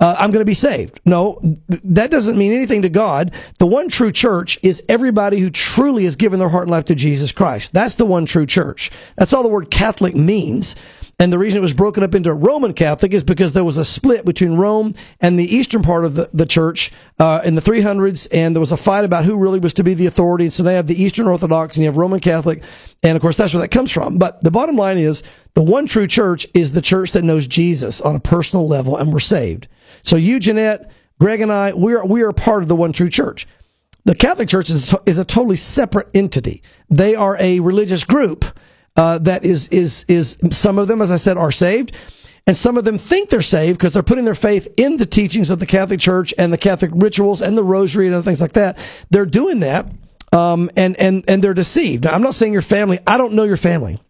I'm going to be saved. No, that doesn't mean anything to God. The one true church is everybody who truly has given their heart and life to Jesus Christ. That's the one true church. That's all the word Catholic means. And the reason it was broken up into Roman Catholic is because there was a split between Rome and the eastern part of the church in the 300s, and there was a fight about who really was to be the authority. And so they have the Eastern Orthodox and you have Roman Catholic, and of course that's where that comes from. But the bottom line is the one true church is the church that knows Jesus on a personal level, and we're saved. So you, Jeanette, Greg, and I, we are part of the one true church. The Catholic Church is a totally separate entity. They are a religious group. That is some of them, as I said, are saved, and some of them think they're saved because they're putting their faith in the teachings of the Catholic Church and the Catholic rituals and the rosary and other things like that. They're doing that, and they're deceived. Now, I'm not saying your family. I don't know your family.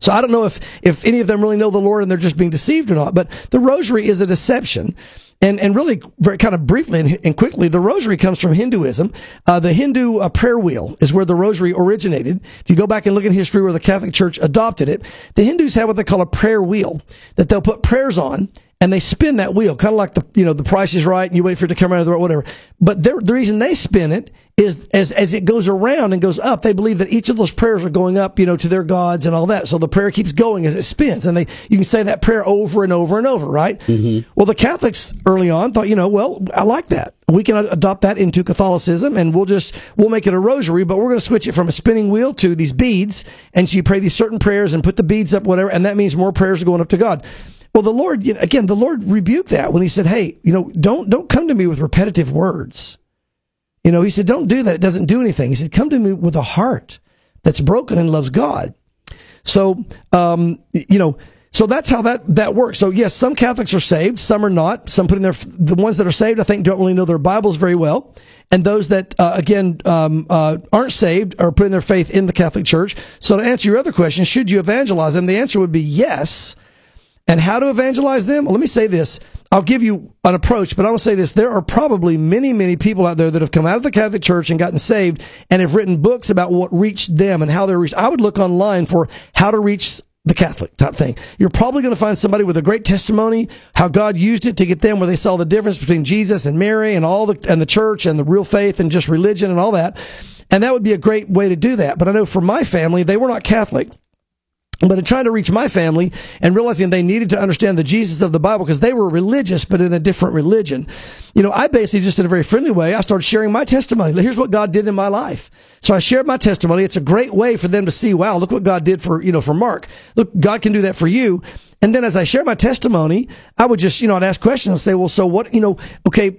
So I don't know if any of them really know the Lord and they're just being deceived or not. But the rosary is a deception. And really, very kind of briefly and quickly, the rosary comes from Hinduism. The Hindu prayer wheel is where the rosary originated. If you go back and look in history where the Catholic Church adopted it, the Hindus have what they call a prayer wheel that they'll put prayers on and they spin that wheel, kind of like the Price is Right and you wait for it to come around or whatever. But the reason they spin it is as it goes around and goes up, they believe that each of those prayers are going up, to their gods and all that. So the prayer keeps going as it spins, and you can say that prayer over and over and over, right? Mm-hmm. Well, the Catholics early on thought, I like that. We can adopt that into Catholicism, and we'll make it a rosary, but we're going to switch it from a spinning wheel to these beads, and so you pray these certain prayers and put the beads up, whatever, and that means more prayers are going up to God. Well, the Lord rebuked that when he said, hey, don't come to me with repetitive words. He said, don't do that. It doesn't do anything. He said, come to me with a heart that's broken and loves God. So, so that's how that works. So yes, some Catholics are saved, some are not. Some put in the ones that are saved, I think, don't really know their Bibles very well. And those that, aren't saved are putting their faith in the Catholic Church. So to answer your other question, should you evangelize them? The answer would be yes. And how to evangelize them? Well, let me say this. I'll give you an approach, but I will say this. There are probably many, many people out there that have come out of the Catholic Church and gotten saved and have written books about what reached them and how they're reached. I would look online for how to reach the Catholic type thing. You're probably going to find somebody with a great testimony, how God used it to get them where they saw the difference between Jesus and Mary and the church and the real faith and just religion and all that. And that would be a great way to do that. But I know for my family, they were not Catholic. But in trying to reach my family and realizing they needed to understand the Jesus of the Bible because they were religious, but in a different religion, I basically just in a very friendly way, I started sharing my testimony. Here's what God did in my life. So I shared my testimony. It's a great way for them to see, wow, look what God did for Mark. Look, God can do that for you. And then as I share my testimony, I would just, I'd ask questions and say, well, so what, okay.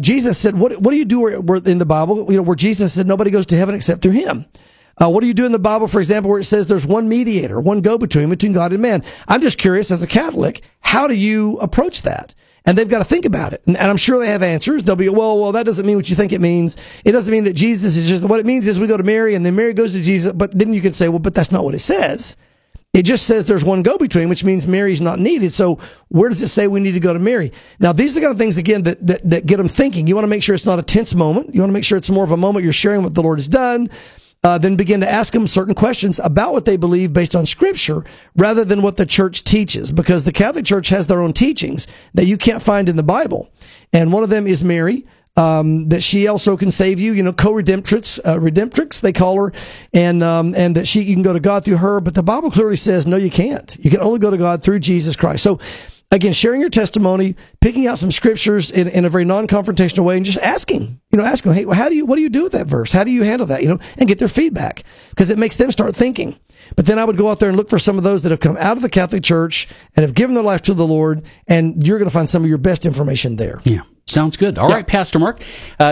Jesus said, what do you do in the Bible? Where Jesus said, nobody goes to heaven except through him. What do you do in the Bible, for example, where it says there's one mediator, one go-between between God and man? I'm just curious, as a Catholic, how do you approach that? And they've got to think about it. And I'm sure they have answers. They'll be, well, that doesn't mean what you think it means. It doesn't mean that Jesus is just, what it means is we go to Mary and then Mary goes to Jesus. But then you can say, but that's not what it says. It just says there's one go-between, which means Mary's not needed. So where does it say we need to go to Mary? Now, these are the kind of things, again, that get them thinking. You want to make sure it's not a tense moment. You want to make sure it's more of a moment you're sharing what the Lord has done. Then begin to ask them certain questions about what they believe based on Scripture rather than what the church teaches, because the Catholic Church has their own teachings that you can't find in the Bible. And one of them is Mary, that she also can save you, co-redemptrix, they call her, and that you can go to God through her. But the Bible clearly says, no, you can't. You can only go to God through Jesus Christ. So, again, sharing your testimony, picking out some scriptures in a very non-confrontational way, and just asking, hey, what do you do with that verse? How do you handle that? And get their feedback, because it makes them start thinking. But then I would go out there and look for some of those that have come out of the Catholic Church and have given their life to the Lord, and you're going to find some of your best information there. Yeah. Sounds good. All right, Pastor Mark.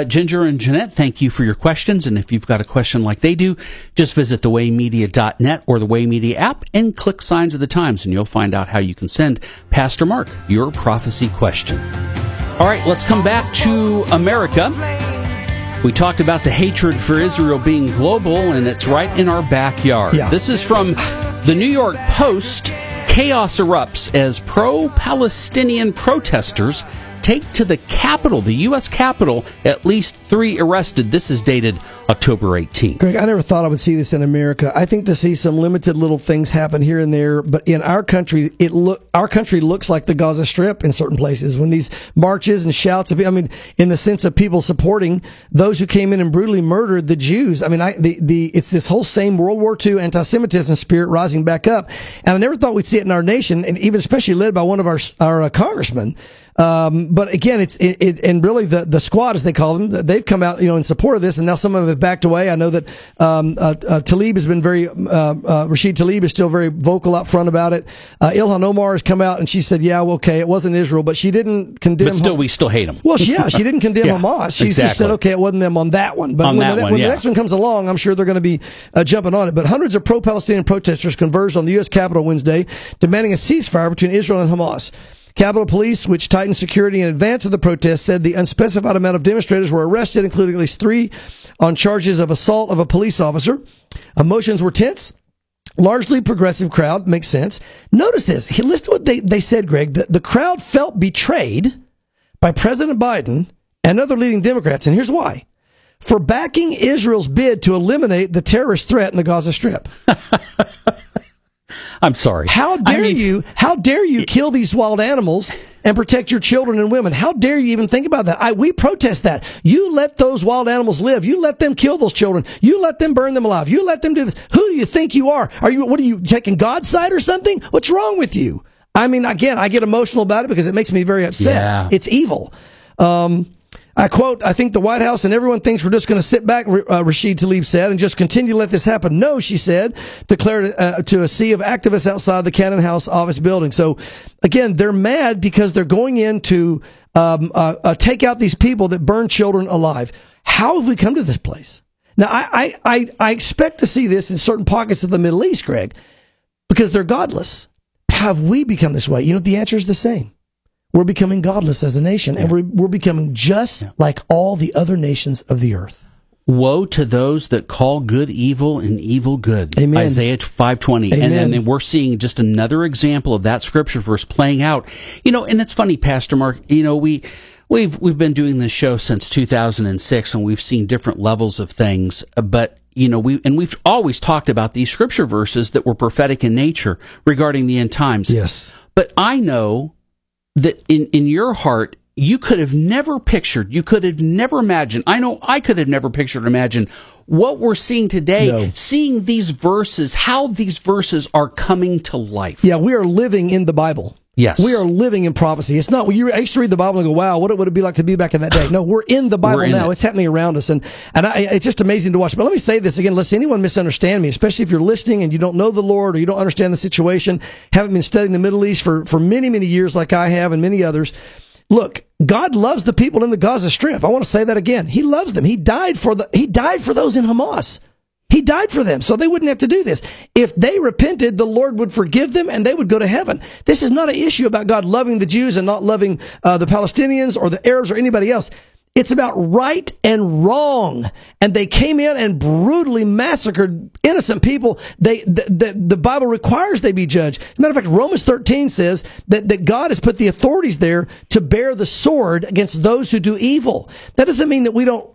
Ginger and Jeanette, thank you for your questions. And if you've got a question like they do, just visit thewaymedia.net or the Way Media app and click Signs of the Times, and you'll find out how you can send Pastor Mark your prophecy question. All right, let's come back to America. We talked about the hatred for Israel being global, and it's right in our backyard. Yeah. This is from the New York Post. Chaos erupts as pro-Palestinian protesters take to the Capitol, the U.S. Capitol, at least 3 arrested. This is dated October 18th. Greg, I never thought I would see this in America. I think to see some limited little things happen here and there, but in our country, our country looks like the Gaza Strip in certain places. When these marches and shouts, in the sense of people supporting those who came in and brutally murdered the Jews. It's this whole same World War II anti-Semitism spirit rising back up, and I never thought we'd see it in our nation, and even especially led by one of our congressmen. But again, and really the squad, as they call them, they've come out, in support of this, and now some of them have backed away. I know that, Tlaib has been Rashid Tlaib is still very vocal up front about it. Ilhan Omar has come out and she said, yeah, well, okay, it wasn't Israel, but she didn't condemn. But still, we still hate them. Well, yeah, she didn't condemn Hamas. She just said, okay, it wasn't them on that one. But when the next one comes along, I'm sure they're going to be jumping on it. But hundreds of pro-Palestinian protesters converged on the U.S. Capitol Wednesday, demanding a ceasefire between Israel and Hamas. Capitol Police, which tightened security in advance of the protest, said the unspecified amount of demonstrators were arrested, including at least 3 on charges of assault of a police officer. Emotions were tense. Largely progressive crowd. Makes sense. Notice this. Listen to what they said, Greg. The crowd felt betrayed by President Biden and other leading Democrats, and here's why. For backing Israel's bid to eliminate the terrorist threat in the Gaza Strip. I'm sorry. How dare you kill these wild animals and protect your children and women? How dare you even think about that? We protest that. You let those wild animals live. You let them kill those children. You let them burn them alive. You let them do this. Who do you think you are? What are you, taking God's side or something? What's wrong with you? Again, I get emotional about it because it makes me very upset. Yeah. It's evil. I quote, I think the White House and everyone thinks we're just going to sit back, Rashid Tlaib said, and just continue to let this happen. No, she said, declared to a sea of activists outside the Cannon House office building. So, again, they're mad because they're going in to take out these people that burn children alive. How have we come to this place? Now, I expect to see this in certain pockets of the Middle East, Greg, because they're godless. How have we become this way? The answer is the same. We're becoming godless as a nation, and we're becoming just like all the other nations of the earth. Woe to those that call good evil and evil good. Amen. Isaiah 5:20. Amen. And we're seeing just another example of that scripture verse playing out. And it's funny, Pastor Mark, we've been doing this show since 2006, and we've seen different levels of things, but we've always talked about these scripture verses that were prophetic in nature regarding the end times. Yes. But I know that in your heart, you could have never imagined, I know I could have never pictured or imagined what we're seeing today, seeing these verses, how these verses are coming to life. Yeah, we are living in the Bible. Yes. We are living in prophecy. It's not, I used to read the Bible and go, wow, what would it be like to be back in that day? No, we're in the Bible now. It's happening around us. And it's just amazing to watch. But let me say this again, lest anyone misunderstand me, especially if you're listening and you don't know the Lord or you don't understand the situation, haven't been studying the Middle East for many, many years like I have and many others. Look, God loves the people in the Gaza Strip. I want to say that again. He loves them. He died for those in Hamas. He died for them, so they wouldn't have to do this. If they repented, the Lord would forgive them, and they would go to heaven. This is not an issue about God loving the Jews and not loving the Palestinians or the Arabs or anybody else. It's about right and wrong. And they came in and brutally massacred innocent people. The Bible requires they be judged. As a matter of fact, Romans 13 says that God has put the authorities there to bear the sword against those who do evil. That doesn't mean that we don't,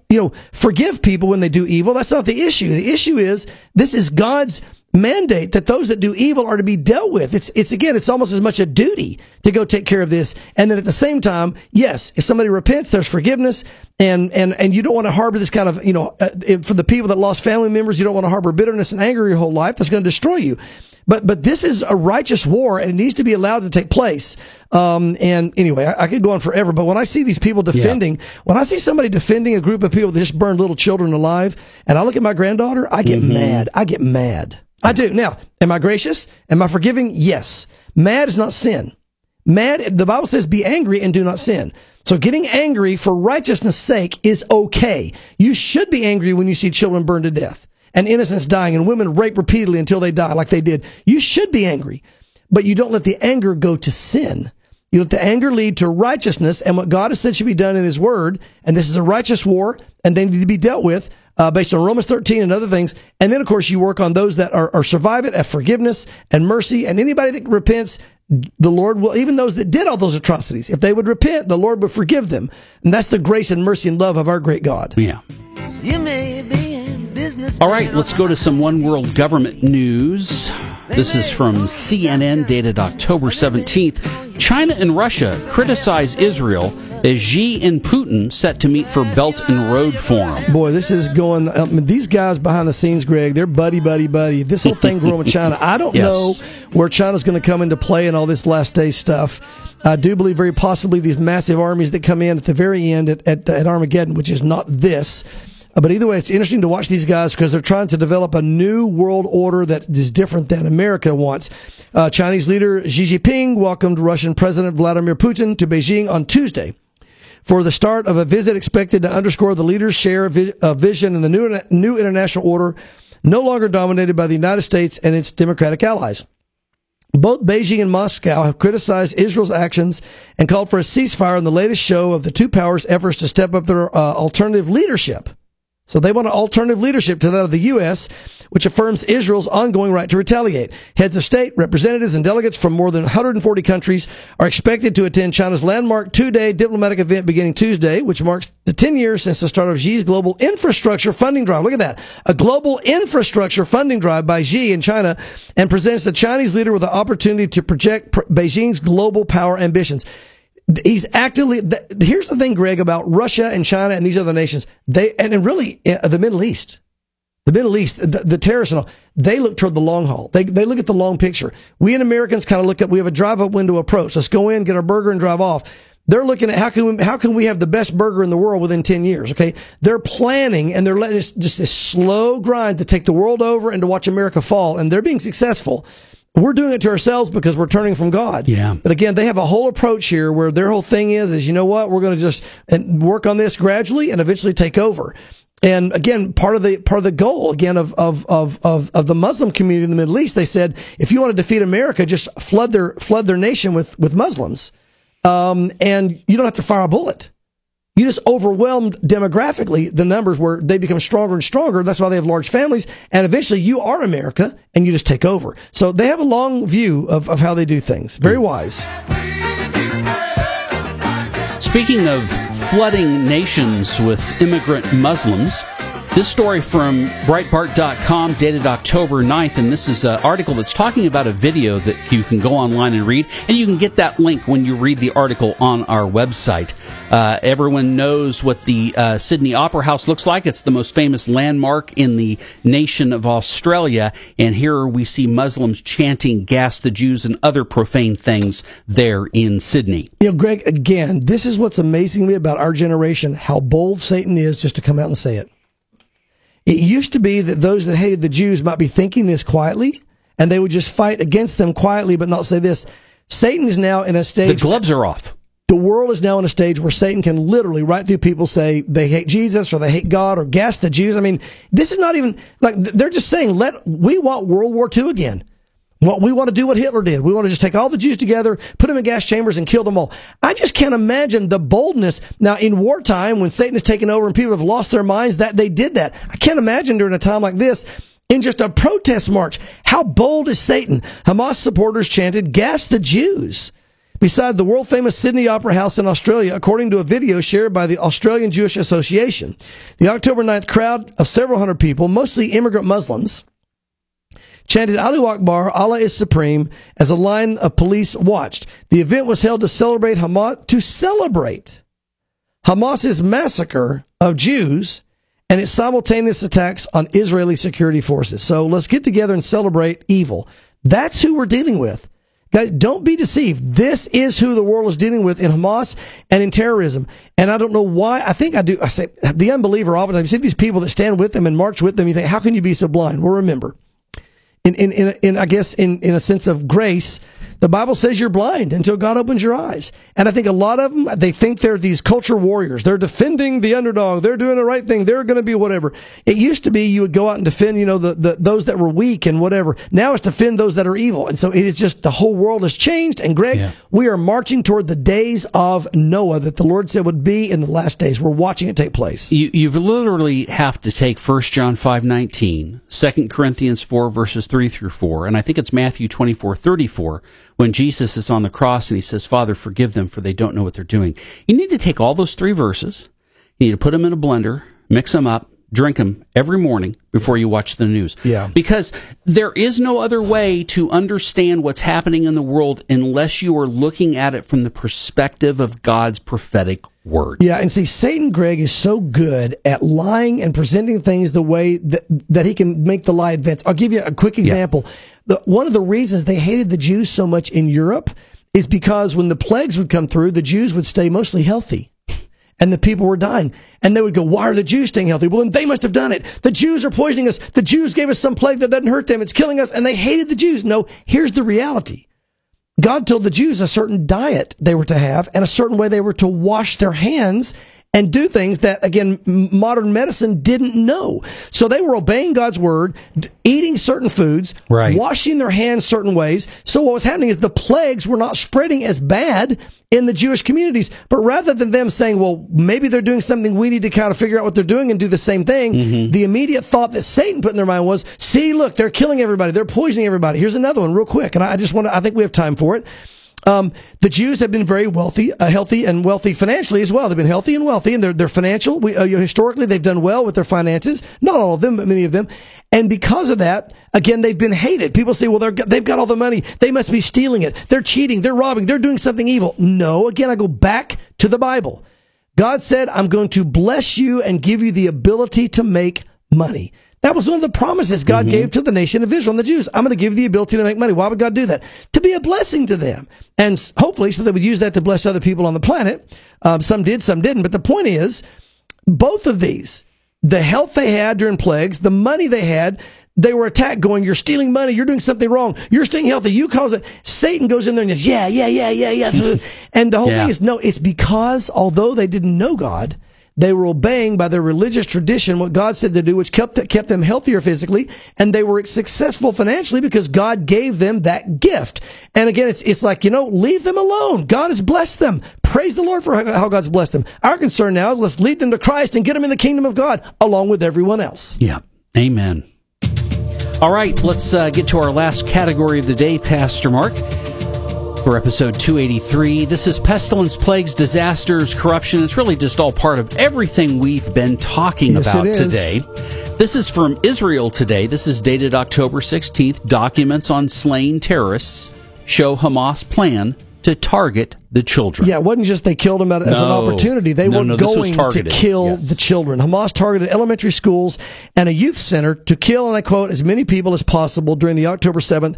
forgive people when they do evil. That's not the issue. The issue is this is God's mandate that those that do evil are to be dealt with. It's almost as much a duty to go take care of this. And then at the same time, yes, if somebody repents, there's forgiveness. And you don't want to harbor this kind of, for the people that lost family members, you don't want to harbor bitterness and anger your whole life. That's going to destroy you. But this is a righteous war, and it needs to be allowed to take place. And anyway, I could go on forever, but when I see these people defending, when I see somebody defending a group of people that just burned little children alive, and I look at my granddaughter, I get mad. I do. Now, am I gracious? Am I forgiving? Yes. Mad is not sin. Mad, the Bible says, be angry and do not sin. So getting angry for righteousness' sake is okay. You should be angry when you see children burned to death and innocents dying and women raped repeatedly until they die like they did. You should be angry, but you don't let the anger go to sin. You let the anger lead to righteousness and what God has said should be done in his word. And this is a righteous war and they need to be dealt with based on Romans 13 and other things. And then, of course, you work on those that are survive it at forgiveness and mercy. And anybody that repents, the Lord will, even those that did all those atrocities, if they would repent, the Lord would forgive them. And that's the grace and mercy and love of our great God. Yeah. You may be in business. All right, let's go to some One World Government news. This is from CNN, dated October 17th. China and Russia criticize Israel as Xi and Putin set to meet for Belt and Road forum. Boy, this is going... these guys behind the scenes, Greg, they're buddy. This whole thing growing with China. I don't know where China's going to come into play in all this last day stuff. I do believe very possibly these massive armies that come in at the very end at Armageddon, which is not this. But either way, it's interesting to watch these guys because they're trying to develop a new world order that is different than America wants. Chinese leader Xi Jinping welcomed Russian President Vladimir Putin to Beijing on Tuesday for the start of a visit expected to underscore the leaders' share of vision in the new international order, no longer dominated by the United States and its democratic allies. Both Beijing and Moscow have criticized Israel's actions and called for a ceasefire in the latest show of the two powers' efforts to step up their alternative leadership. So they want an alternative leadership to that of the U.S., which affirms Israel's ongoing right to retaliate. Heads of state, representatives, and delegates from more than 140 countries are expected to attend China's landmark two-day diplomatic event beginning Tuesday, which marks the 10 years since the start of Xi's global infrastructure funding drive. Look at that. A global infrastructure funding drive by Xi in China, and presents the Chinese leader with an opportunity to project Beijing's global power ambitions. He's actively, here's the thing, Greg, about Russia and China and these other nations. They, and really the Middle East, the terrorists and all, they look toward the long haul. They look at the long picture. We in Americans kind of look at, we have a drive up window approach. Let's go in, get our burger and drive off. They're looking at how can we have the best burger in the world within 10 years, okay? They're planning and they're letting us just this slow grind to take the world over and to watch America fall, and they're being successful. We're doing it to ourselves because we're turning from God. Yeah. But again, they have a whole approach here where their whole thing is you know what, we're going to just work on this gradually and eventually take over. And again, part of the goal again of the Muslim community in the Middle East, they said, if you want to defeat America, just flood their nation with Muslims, and you don't have to fire a bullet. You just overwhelmed demographically the numbers where they become stronger and stronger. That's why they have large families. And eventually you are America and you just take over. So they have a long view of how they do things. Very wise. Speaking of flooding nations with immigrant Muslims, this story from Breitbart.com dated October 9th, and this is an article that's talking about a video that you can go online and read, and you can get that link when you read the article on our website. Everyone knows what the Sydney Opera House looks like. It's the most famous landmark in the nation of Australia, and here we see Muslims chanting, "Gas the Jews," and other profane things there in Sydney. You know, Greg, again, this is what's amazing to me about our generation, how bold Satan is just to come out and say it. It used to be that those that hated the Jews might be thinking this quietly, and they would just fight against them quietly, but not say this. Satan is now in a stage... The gloves are off. The world is now in a stage where Satan can literally right through people say they hate Jesus or they hate God or gas the Jews. I mean, this is not even... like they're just saying, we want World War II again. We want to do what Hitler did. We want to just take all the Jews together, put them in gas chambers, and kill them all. I just can't imagine the boldness. Now, in wartime, when Satan has taken over and people have lost their minds, that they did that. I can't imagine during a time like this, in just a protest march, how bold is Satan? Hamas supporters chanted, "Gas the Jews," beside the world-famous Sydney Opera House in Australia, according to a video shared by the Australian Jewish Association. The October 9th crowd of several hundred people, mostly immigrant Muslims, chanted "Allahu Akbar, Allah is supreme," as a line of police watched. The event was held to celebrate Hamas's massacre of Jews and its simultaneous attacks on Israeli security forces. So let's get together and celebrate evil. That's who we're dealing with. Guys, don't be deceived. This is who the world is dealing with in Hamas and in terrorism. And I don't know why. I think I do. I say the unbeliever often. You see these people that stand with them and march with them. You think, how can you be so blind? Well, remember, I guess in a sense of grace, the Bible says you're blind until God opens your eyes. And I think a lot of them, they think they're these culture warriors. They're defending the underdog. They're doing the right thing. They're going to be whatever. It used to be you would go out and defend, those that were weak and whatever. Now it's defend those that are evil. And so it is just the whole world has changed. And Greg, we are marching toward the days of Noah that the Lord said would be in the last days. We're watching it take place. You literally have to take 1 John 5:19, 2 Corinthians 4 verses 3 through 4, and I think it's Matthew 24:34. When Jesus is on the cross and he says, Father, forgive them, for they don't know what they're doing. You need to take all those three verses, you need to put them in a blender, mix them up, drink them every morning before you watch the news. Yeah. Because there is no other way to understand what's happening in the world unless you are looking at it from the perspective of God's prophetic word. Yeah, and see, Satan, Greg, is so good at lying and presenting things the way that he can make the lie advance. I'll give you a quick example. Yeah. One of the reasons they hated the Jews so much in Europe is because when the plagues would come through, the Jews would stay mostly healthy. And the people were dying. And they would go, why are the Jews staying healthy? Well, then they must have done it. The Jews are poisoning us. The Jews gave us some plague that doesn't hurt them. It's killing us. And they hated the Jews. No, here's the reality. God told the Jews a certain diet they were to have and a certain way they were to wash their hands and do things that, again, modern medicine didn't know. So they were obeying God's word, eating certain foods, washing their hands certain ways. So what was happening is the plagues were not spreading as bad in the Jewish communities. But rather than them saying, well, maybe they're doing something, we need to kind of figure out what they're doing and do the same thing, the immediate thought that Satan put in their mind was, see, look, they're killing everybody. They're poisoning everybody. Here's another one real quick. And I think we have time for it. The Jews have been very wealthy, healthy and wealthy financially as well. They've been healthy and wealthy, and they're financial. Historically, they've done well with their finances. Not all of them, but many of them. And because of that, again, they've been hated. People say, well, they've got all the money. They must be stealing it. They're cheating. They're robbing. They're doing something evil. No, again, I go back to the Bible. God said, I'm going to bless you and give you the ability to make money. That was one of the promises God gave to the nation of Israel and the Jews. I'm going to give you the ability to make money. Why would God do that? To be a blessing to them. And hopefully, so they would use that to bless other people on the planet. Some did, some didn't. But the point is, both of these, the health they had during plagues, the money they had, they were attacked going, you're stealing money, you're doing something wrong, you're staying healthy, you cause it. Satan goes in there and goes, yeah. And the whole thing is, no, it's because although they didn't know God, they were obeying by their religious tradition what God said to do, which kept them healthier physically, and they were successful financially because God gave them that gift. And again, it's like, leave them alone. God has blessed them. Praise the Lord for how God's blessed them. Our concern now is let's lead them to Christ and get them in the kingdom of God along with everyone else. Yeah. Amen. All right, let's get to our last category of the day, Pastor Mark. For episode 283, this is pestilence, plagues, disasters, corruption. It's really just all part of everything we've been talking about today. This is from Israel Today. This is dated October 16th. Documents on slain terrorists show Hamas plan to target the children. Yeah, it wasn't just they killed them as an opportunity. They were going to kill the children. Hamas targeted elementary schools and a youth center to kill, and I quote, as many people as possible during the October 7th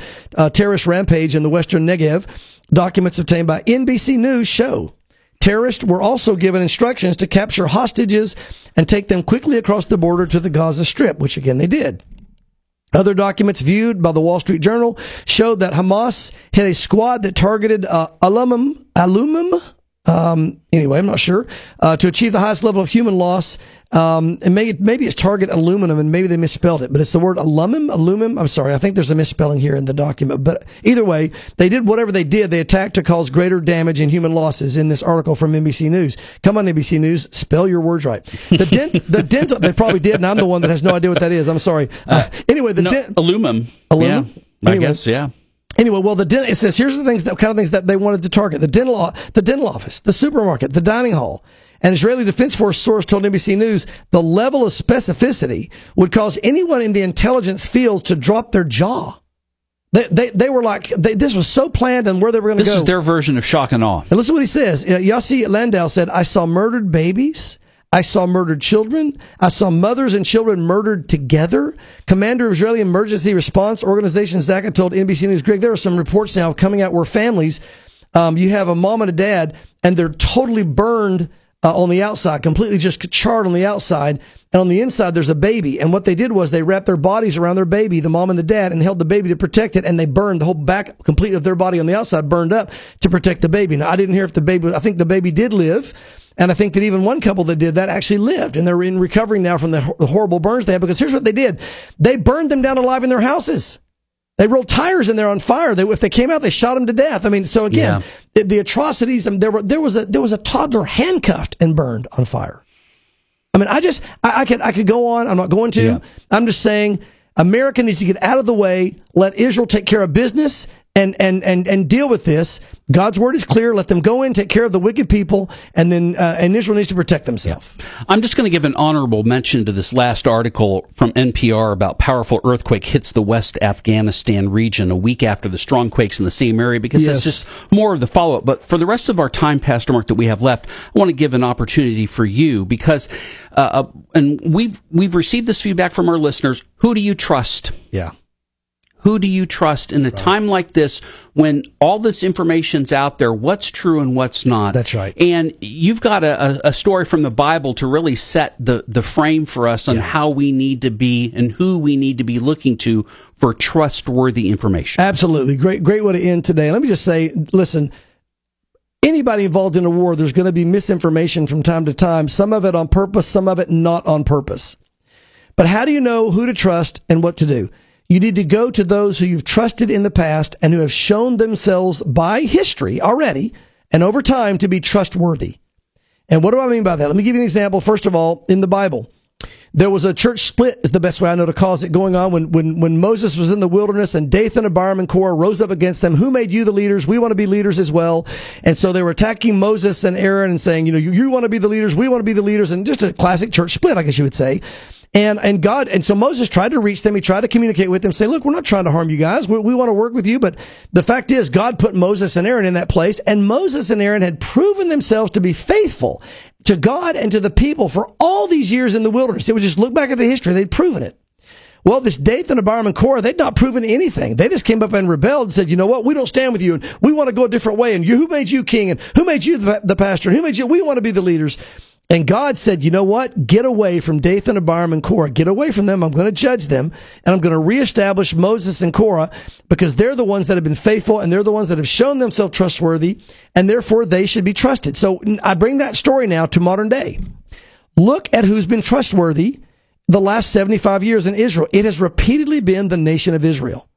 terrorist rampage in the western Negev. Documents obtained by NBC News show terrorists were also given instructions to capture hostages and take them quickly across the border to the Gaza Strip, which again they did. Other documents viewed by the Wall Street Journal showed that Hamas had a squad that targeted to achieve the highest level of human loss. And maybe it's target aluminum, and maybe they misspelled it, but it's the word aluminum. I'm sorry. I think there's a misspelling here in the document, but either way, they did whatever they did. They attacked to cause greater damage and human losses in this article from NBC News. Come on, NBC News, spell your words right. They probably did, and I'm the one that has no idea what that is. I'm sorry. Aluminum. Aluminum? Yeah, anyway. I guess, yeah. Anyway, it says here's the kind of things that they wanted to target: the dental office, the supermarket, the dining hall. An Israeli Defense Force source told NBC News the level of specificity would cause anyone in the intelligence fields to drop their jaw. They were like, this was so planned and where they were going to go. This is their version of shock and awe. And listen to what he says. Yossi Landau said, I saw murdered babies. I saw murdered children. I saw mothers and children murdered together. Commander of Israeli Emergency Response Organization Zaka told NBC News, Greg, there are some reports now coming out where families, you have a mom and a dad, and they're totally burned on the outside, completely just charred on the outside, and on the inside there's a baby. And what they did was they wrapped their bodies around their baby, the mom and the dad, and held the baby to protect it, and they burned the whole back complete of their body on the outside, burned up to protect the baby. Now, I didn't hear if the baby, I think the baby did live, and I think that even one couple that did that actually lived, and they're in recovery now from the horrible burns they had, because here's what they did. They burned them down alive in their houses. They rolled tires in there on fire. They, if they came out, they shot them to death. I mean, so again, the atrocities. I mean, there was a toddler handcuffed and burned on fire. I mean, I could go on. I'm not going to. Yeah. I'm just saying, America needs to get out of the way. Let Israel take care of business and deal with this. God's word is clear. Let them go in, take care of the wicked people, and then and Israel needs to protect themselves. Yeah. I'm just going to give an honorable mention to this last article from NPR about powerful earthquake hits the West Afghanistan region a week after the strong quakes in the same area, because that's just more of the follow-up. But for the rest of our time, Pastor Mark, that we have left, I want to give an opportunity for you, because and we've received this feedback from our listeners. Who do you trust? Yeah. Who do you trust in a time like this, when all this information's out there, what's true and what's not? That's right. And you've got a story from the Bible to really set the frame for us on how we need to be and who we need to be looking to for trustworthy information. Absolutely. Great way to end today. Let me just say, listen, anybody involved in a war, there's going to be misinformation from time to time, some of it on purpose, some of it not on purpose. But how do you know who to trust and what to do? You need to go to those who you've trusted in the past and who have shown themselves by history already and over time to be trustworthy. And what do I mean by that? Let me give you an example. First of all, in the Bible, there was a church split, is the best way I know to cause it, going on when Moses was in the wilderness and Dathan, Abiram, and Korah rose up against them. Who made you the leaders? We want to be leaders as well. And so they were attacking Moses and Aaron and saying, you know, you want to be the leaders, we want to be the leaders, and just a classic church split, I guess you would say. And God, and so Moses tried to reach them. He tried to communicate with them, say, look, we're not trying to harm you guys. We want to work with you. But the fact is, God put Moses and Aaron in that place, and Moses and Aaron had proven themselves to be faithful to God and to the people for all these years in the wilderness. It was just look back at the history. They'd proven it. Well, this Dathan, Abiram, and Korah, they'd not proven anything. They just came up and rebelled and said, you know what? We don't stand with you, and we want to go a different way. And you, who made you king? And who made you the pastor? And who made you? We want to be the leaders. And God said, you know what? Get away from Dathan, Abiram, and Korah. Get away from them. I'm going to judge them, and I'm going to reestablish Moses and Korah, because they're the ones that have been faithful, and they're the ones that have shown themselves trustworthy, and therefore they should be trusted. So I bring that story now to modern day. Look at who's been trustworthy the last 75 years in Israel. It has repeatedly been the nation of Israel.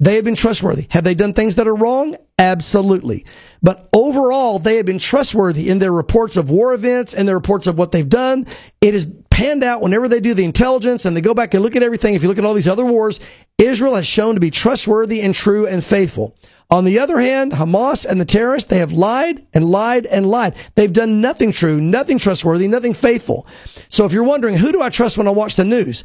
They have been trustworthy. Have they done things that are wrong? Absolutely. But overall, they have been trustworthy in their reports of war events and their reports of what they've done. It is panned out whenever they do the intelligence and they go back and look at everything. If you look at all these other wars, Israel has shown to be trustworthy and true and faithful. On the other hand, Hamas and the terrorists, they have lied and lied and lied. They've done nothing true, nothing trustworthy, nothing faithful. So if you're wondering, who do I trust when I watch the news?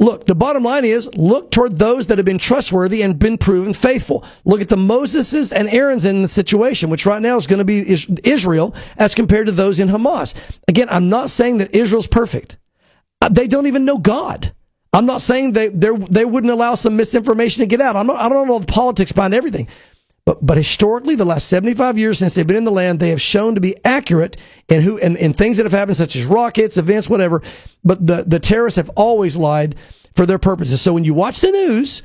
Look, the bottom line is, look toward those that have been trustworthy and been proven faithful. Look at the Moseses and Aarons in the situation, which right now is going to be Israel, as compared to those in Hamas. Again, I'm not saying that Israel's perfect. They don't even know God. I'm not saying they wouldn't allow some misinformation to get out. I don't know the politics behind everything. But historically, the last 75 years since they've been in the land, they have shown to be accurate in things that have happened, such as rockets, events, whatever. But the terrorists have always lied for their purposes. So when you watch the news,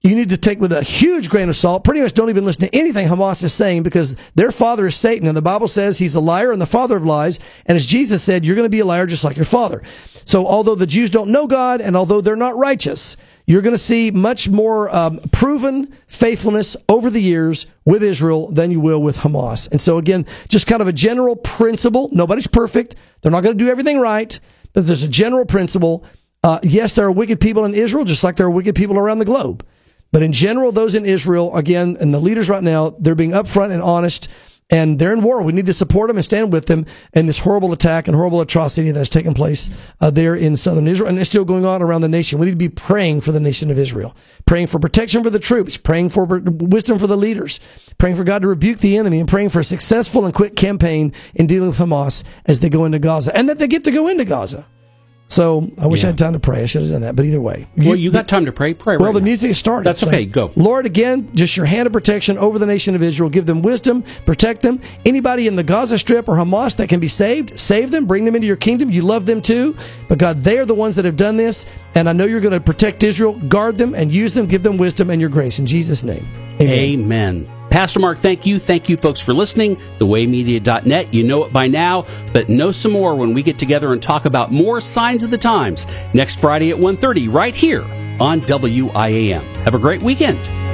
you need to take with a huge grain of salt. Pretty much don't even listen to anything Hamas is saying, because their father is Satan, and the Bible says he's a liar and the father of lies. And as Jesus said, you're going to be a liar just like your father. So although the Jews don't know God, and although they're not righteous, you're going to see much more proven faithfulness over the years with Israel than you will with Hamas. And so again, just kind of a general principle. Nobody's perfect. They're not going to do everything right. But there's a general principle. Yes, there are wicked people in Israel, just like there are wicked people around the globe. But in general, those in Israel, again, and the leaders right now, they're being upfront and honest, and they're in war. We need to support them and stand with them in this horrible attack and horrible atrocity that's taken place there in southern Israel. And it's still going on around the nation. We need to be praying for the nation of Israel, praying for protection for the troops, praying for wisdom for the leaders, praying for God to rebuke the enemy, and praying for a successful and quick campaign in dealing with Hamas as they go into Gaza, and that they get to go into Gaza. So I wish I had time to pray. I should have done that. But either way. Well, you got time to pray. Pray right now. Well, the music started. That's okay. Go. Lord, again, just your hand of protection over the nation of Israel. Give them wisdom. Protect them. Anybody in the Gaza Strip or Hamas that can be saved, save them. Bring them into your kingdom. You love them too. But God, they are the ones that have done this. And I know you're going to protect Israel, guard them, and use them. Give them wisdom and your grace. In Jesus' name. Amen. Amen. Pastor Mark, thank you. Thank you, folks, for listening. Thewaymedia.net. You know it by now, but know some more when we get together and talk about more Signs of the Times next Friday at 1:30 right here on WIAM. Have a great weekend.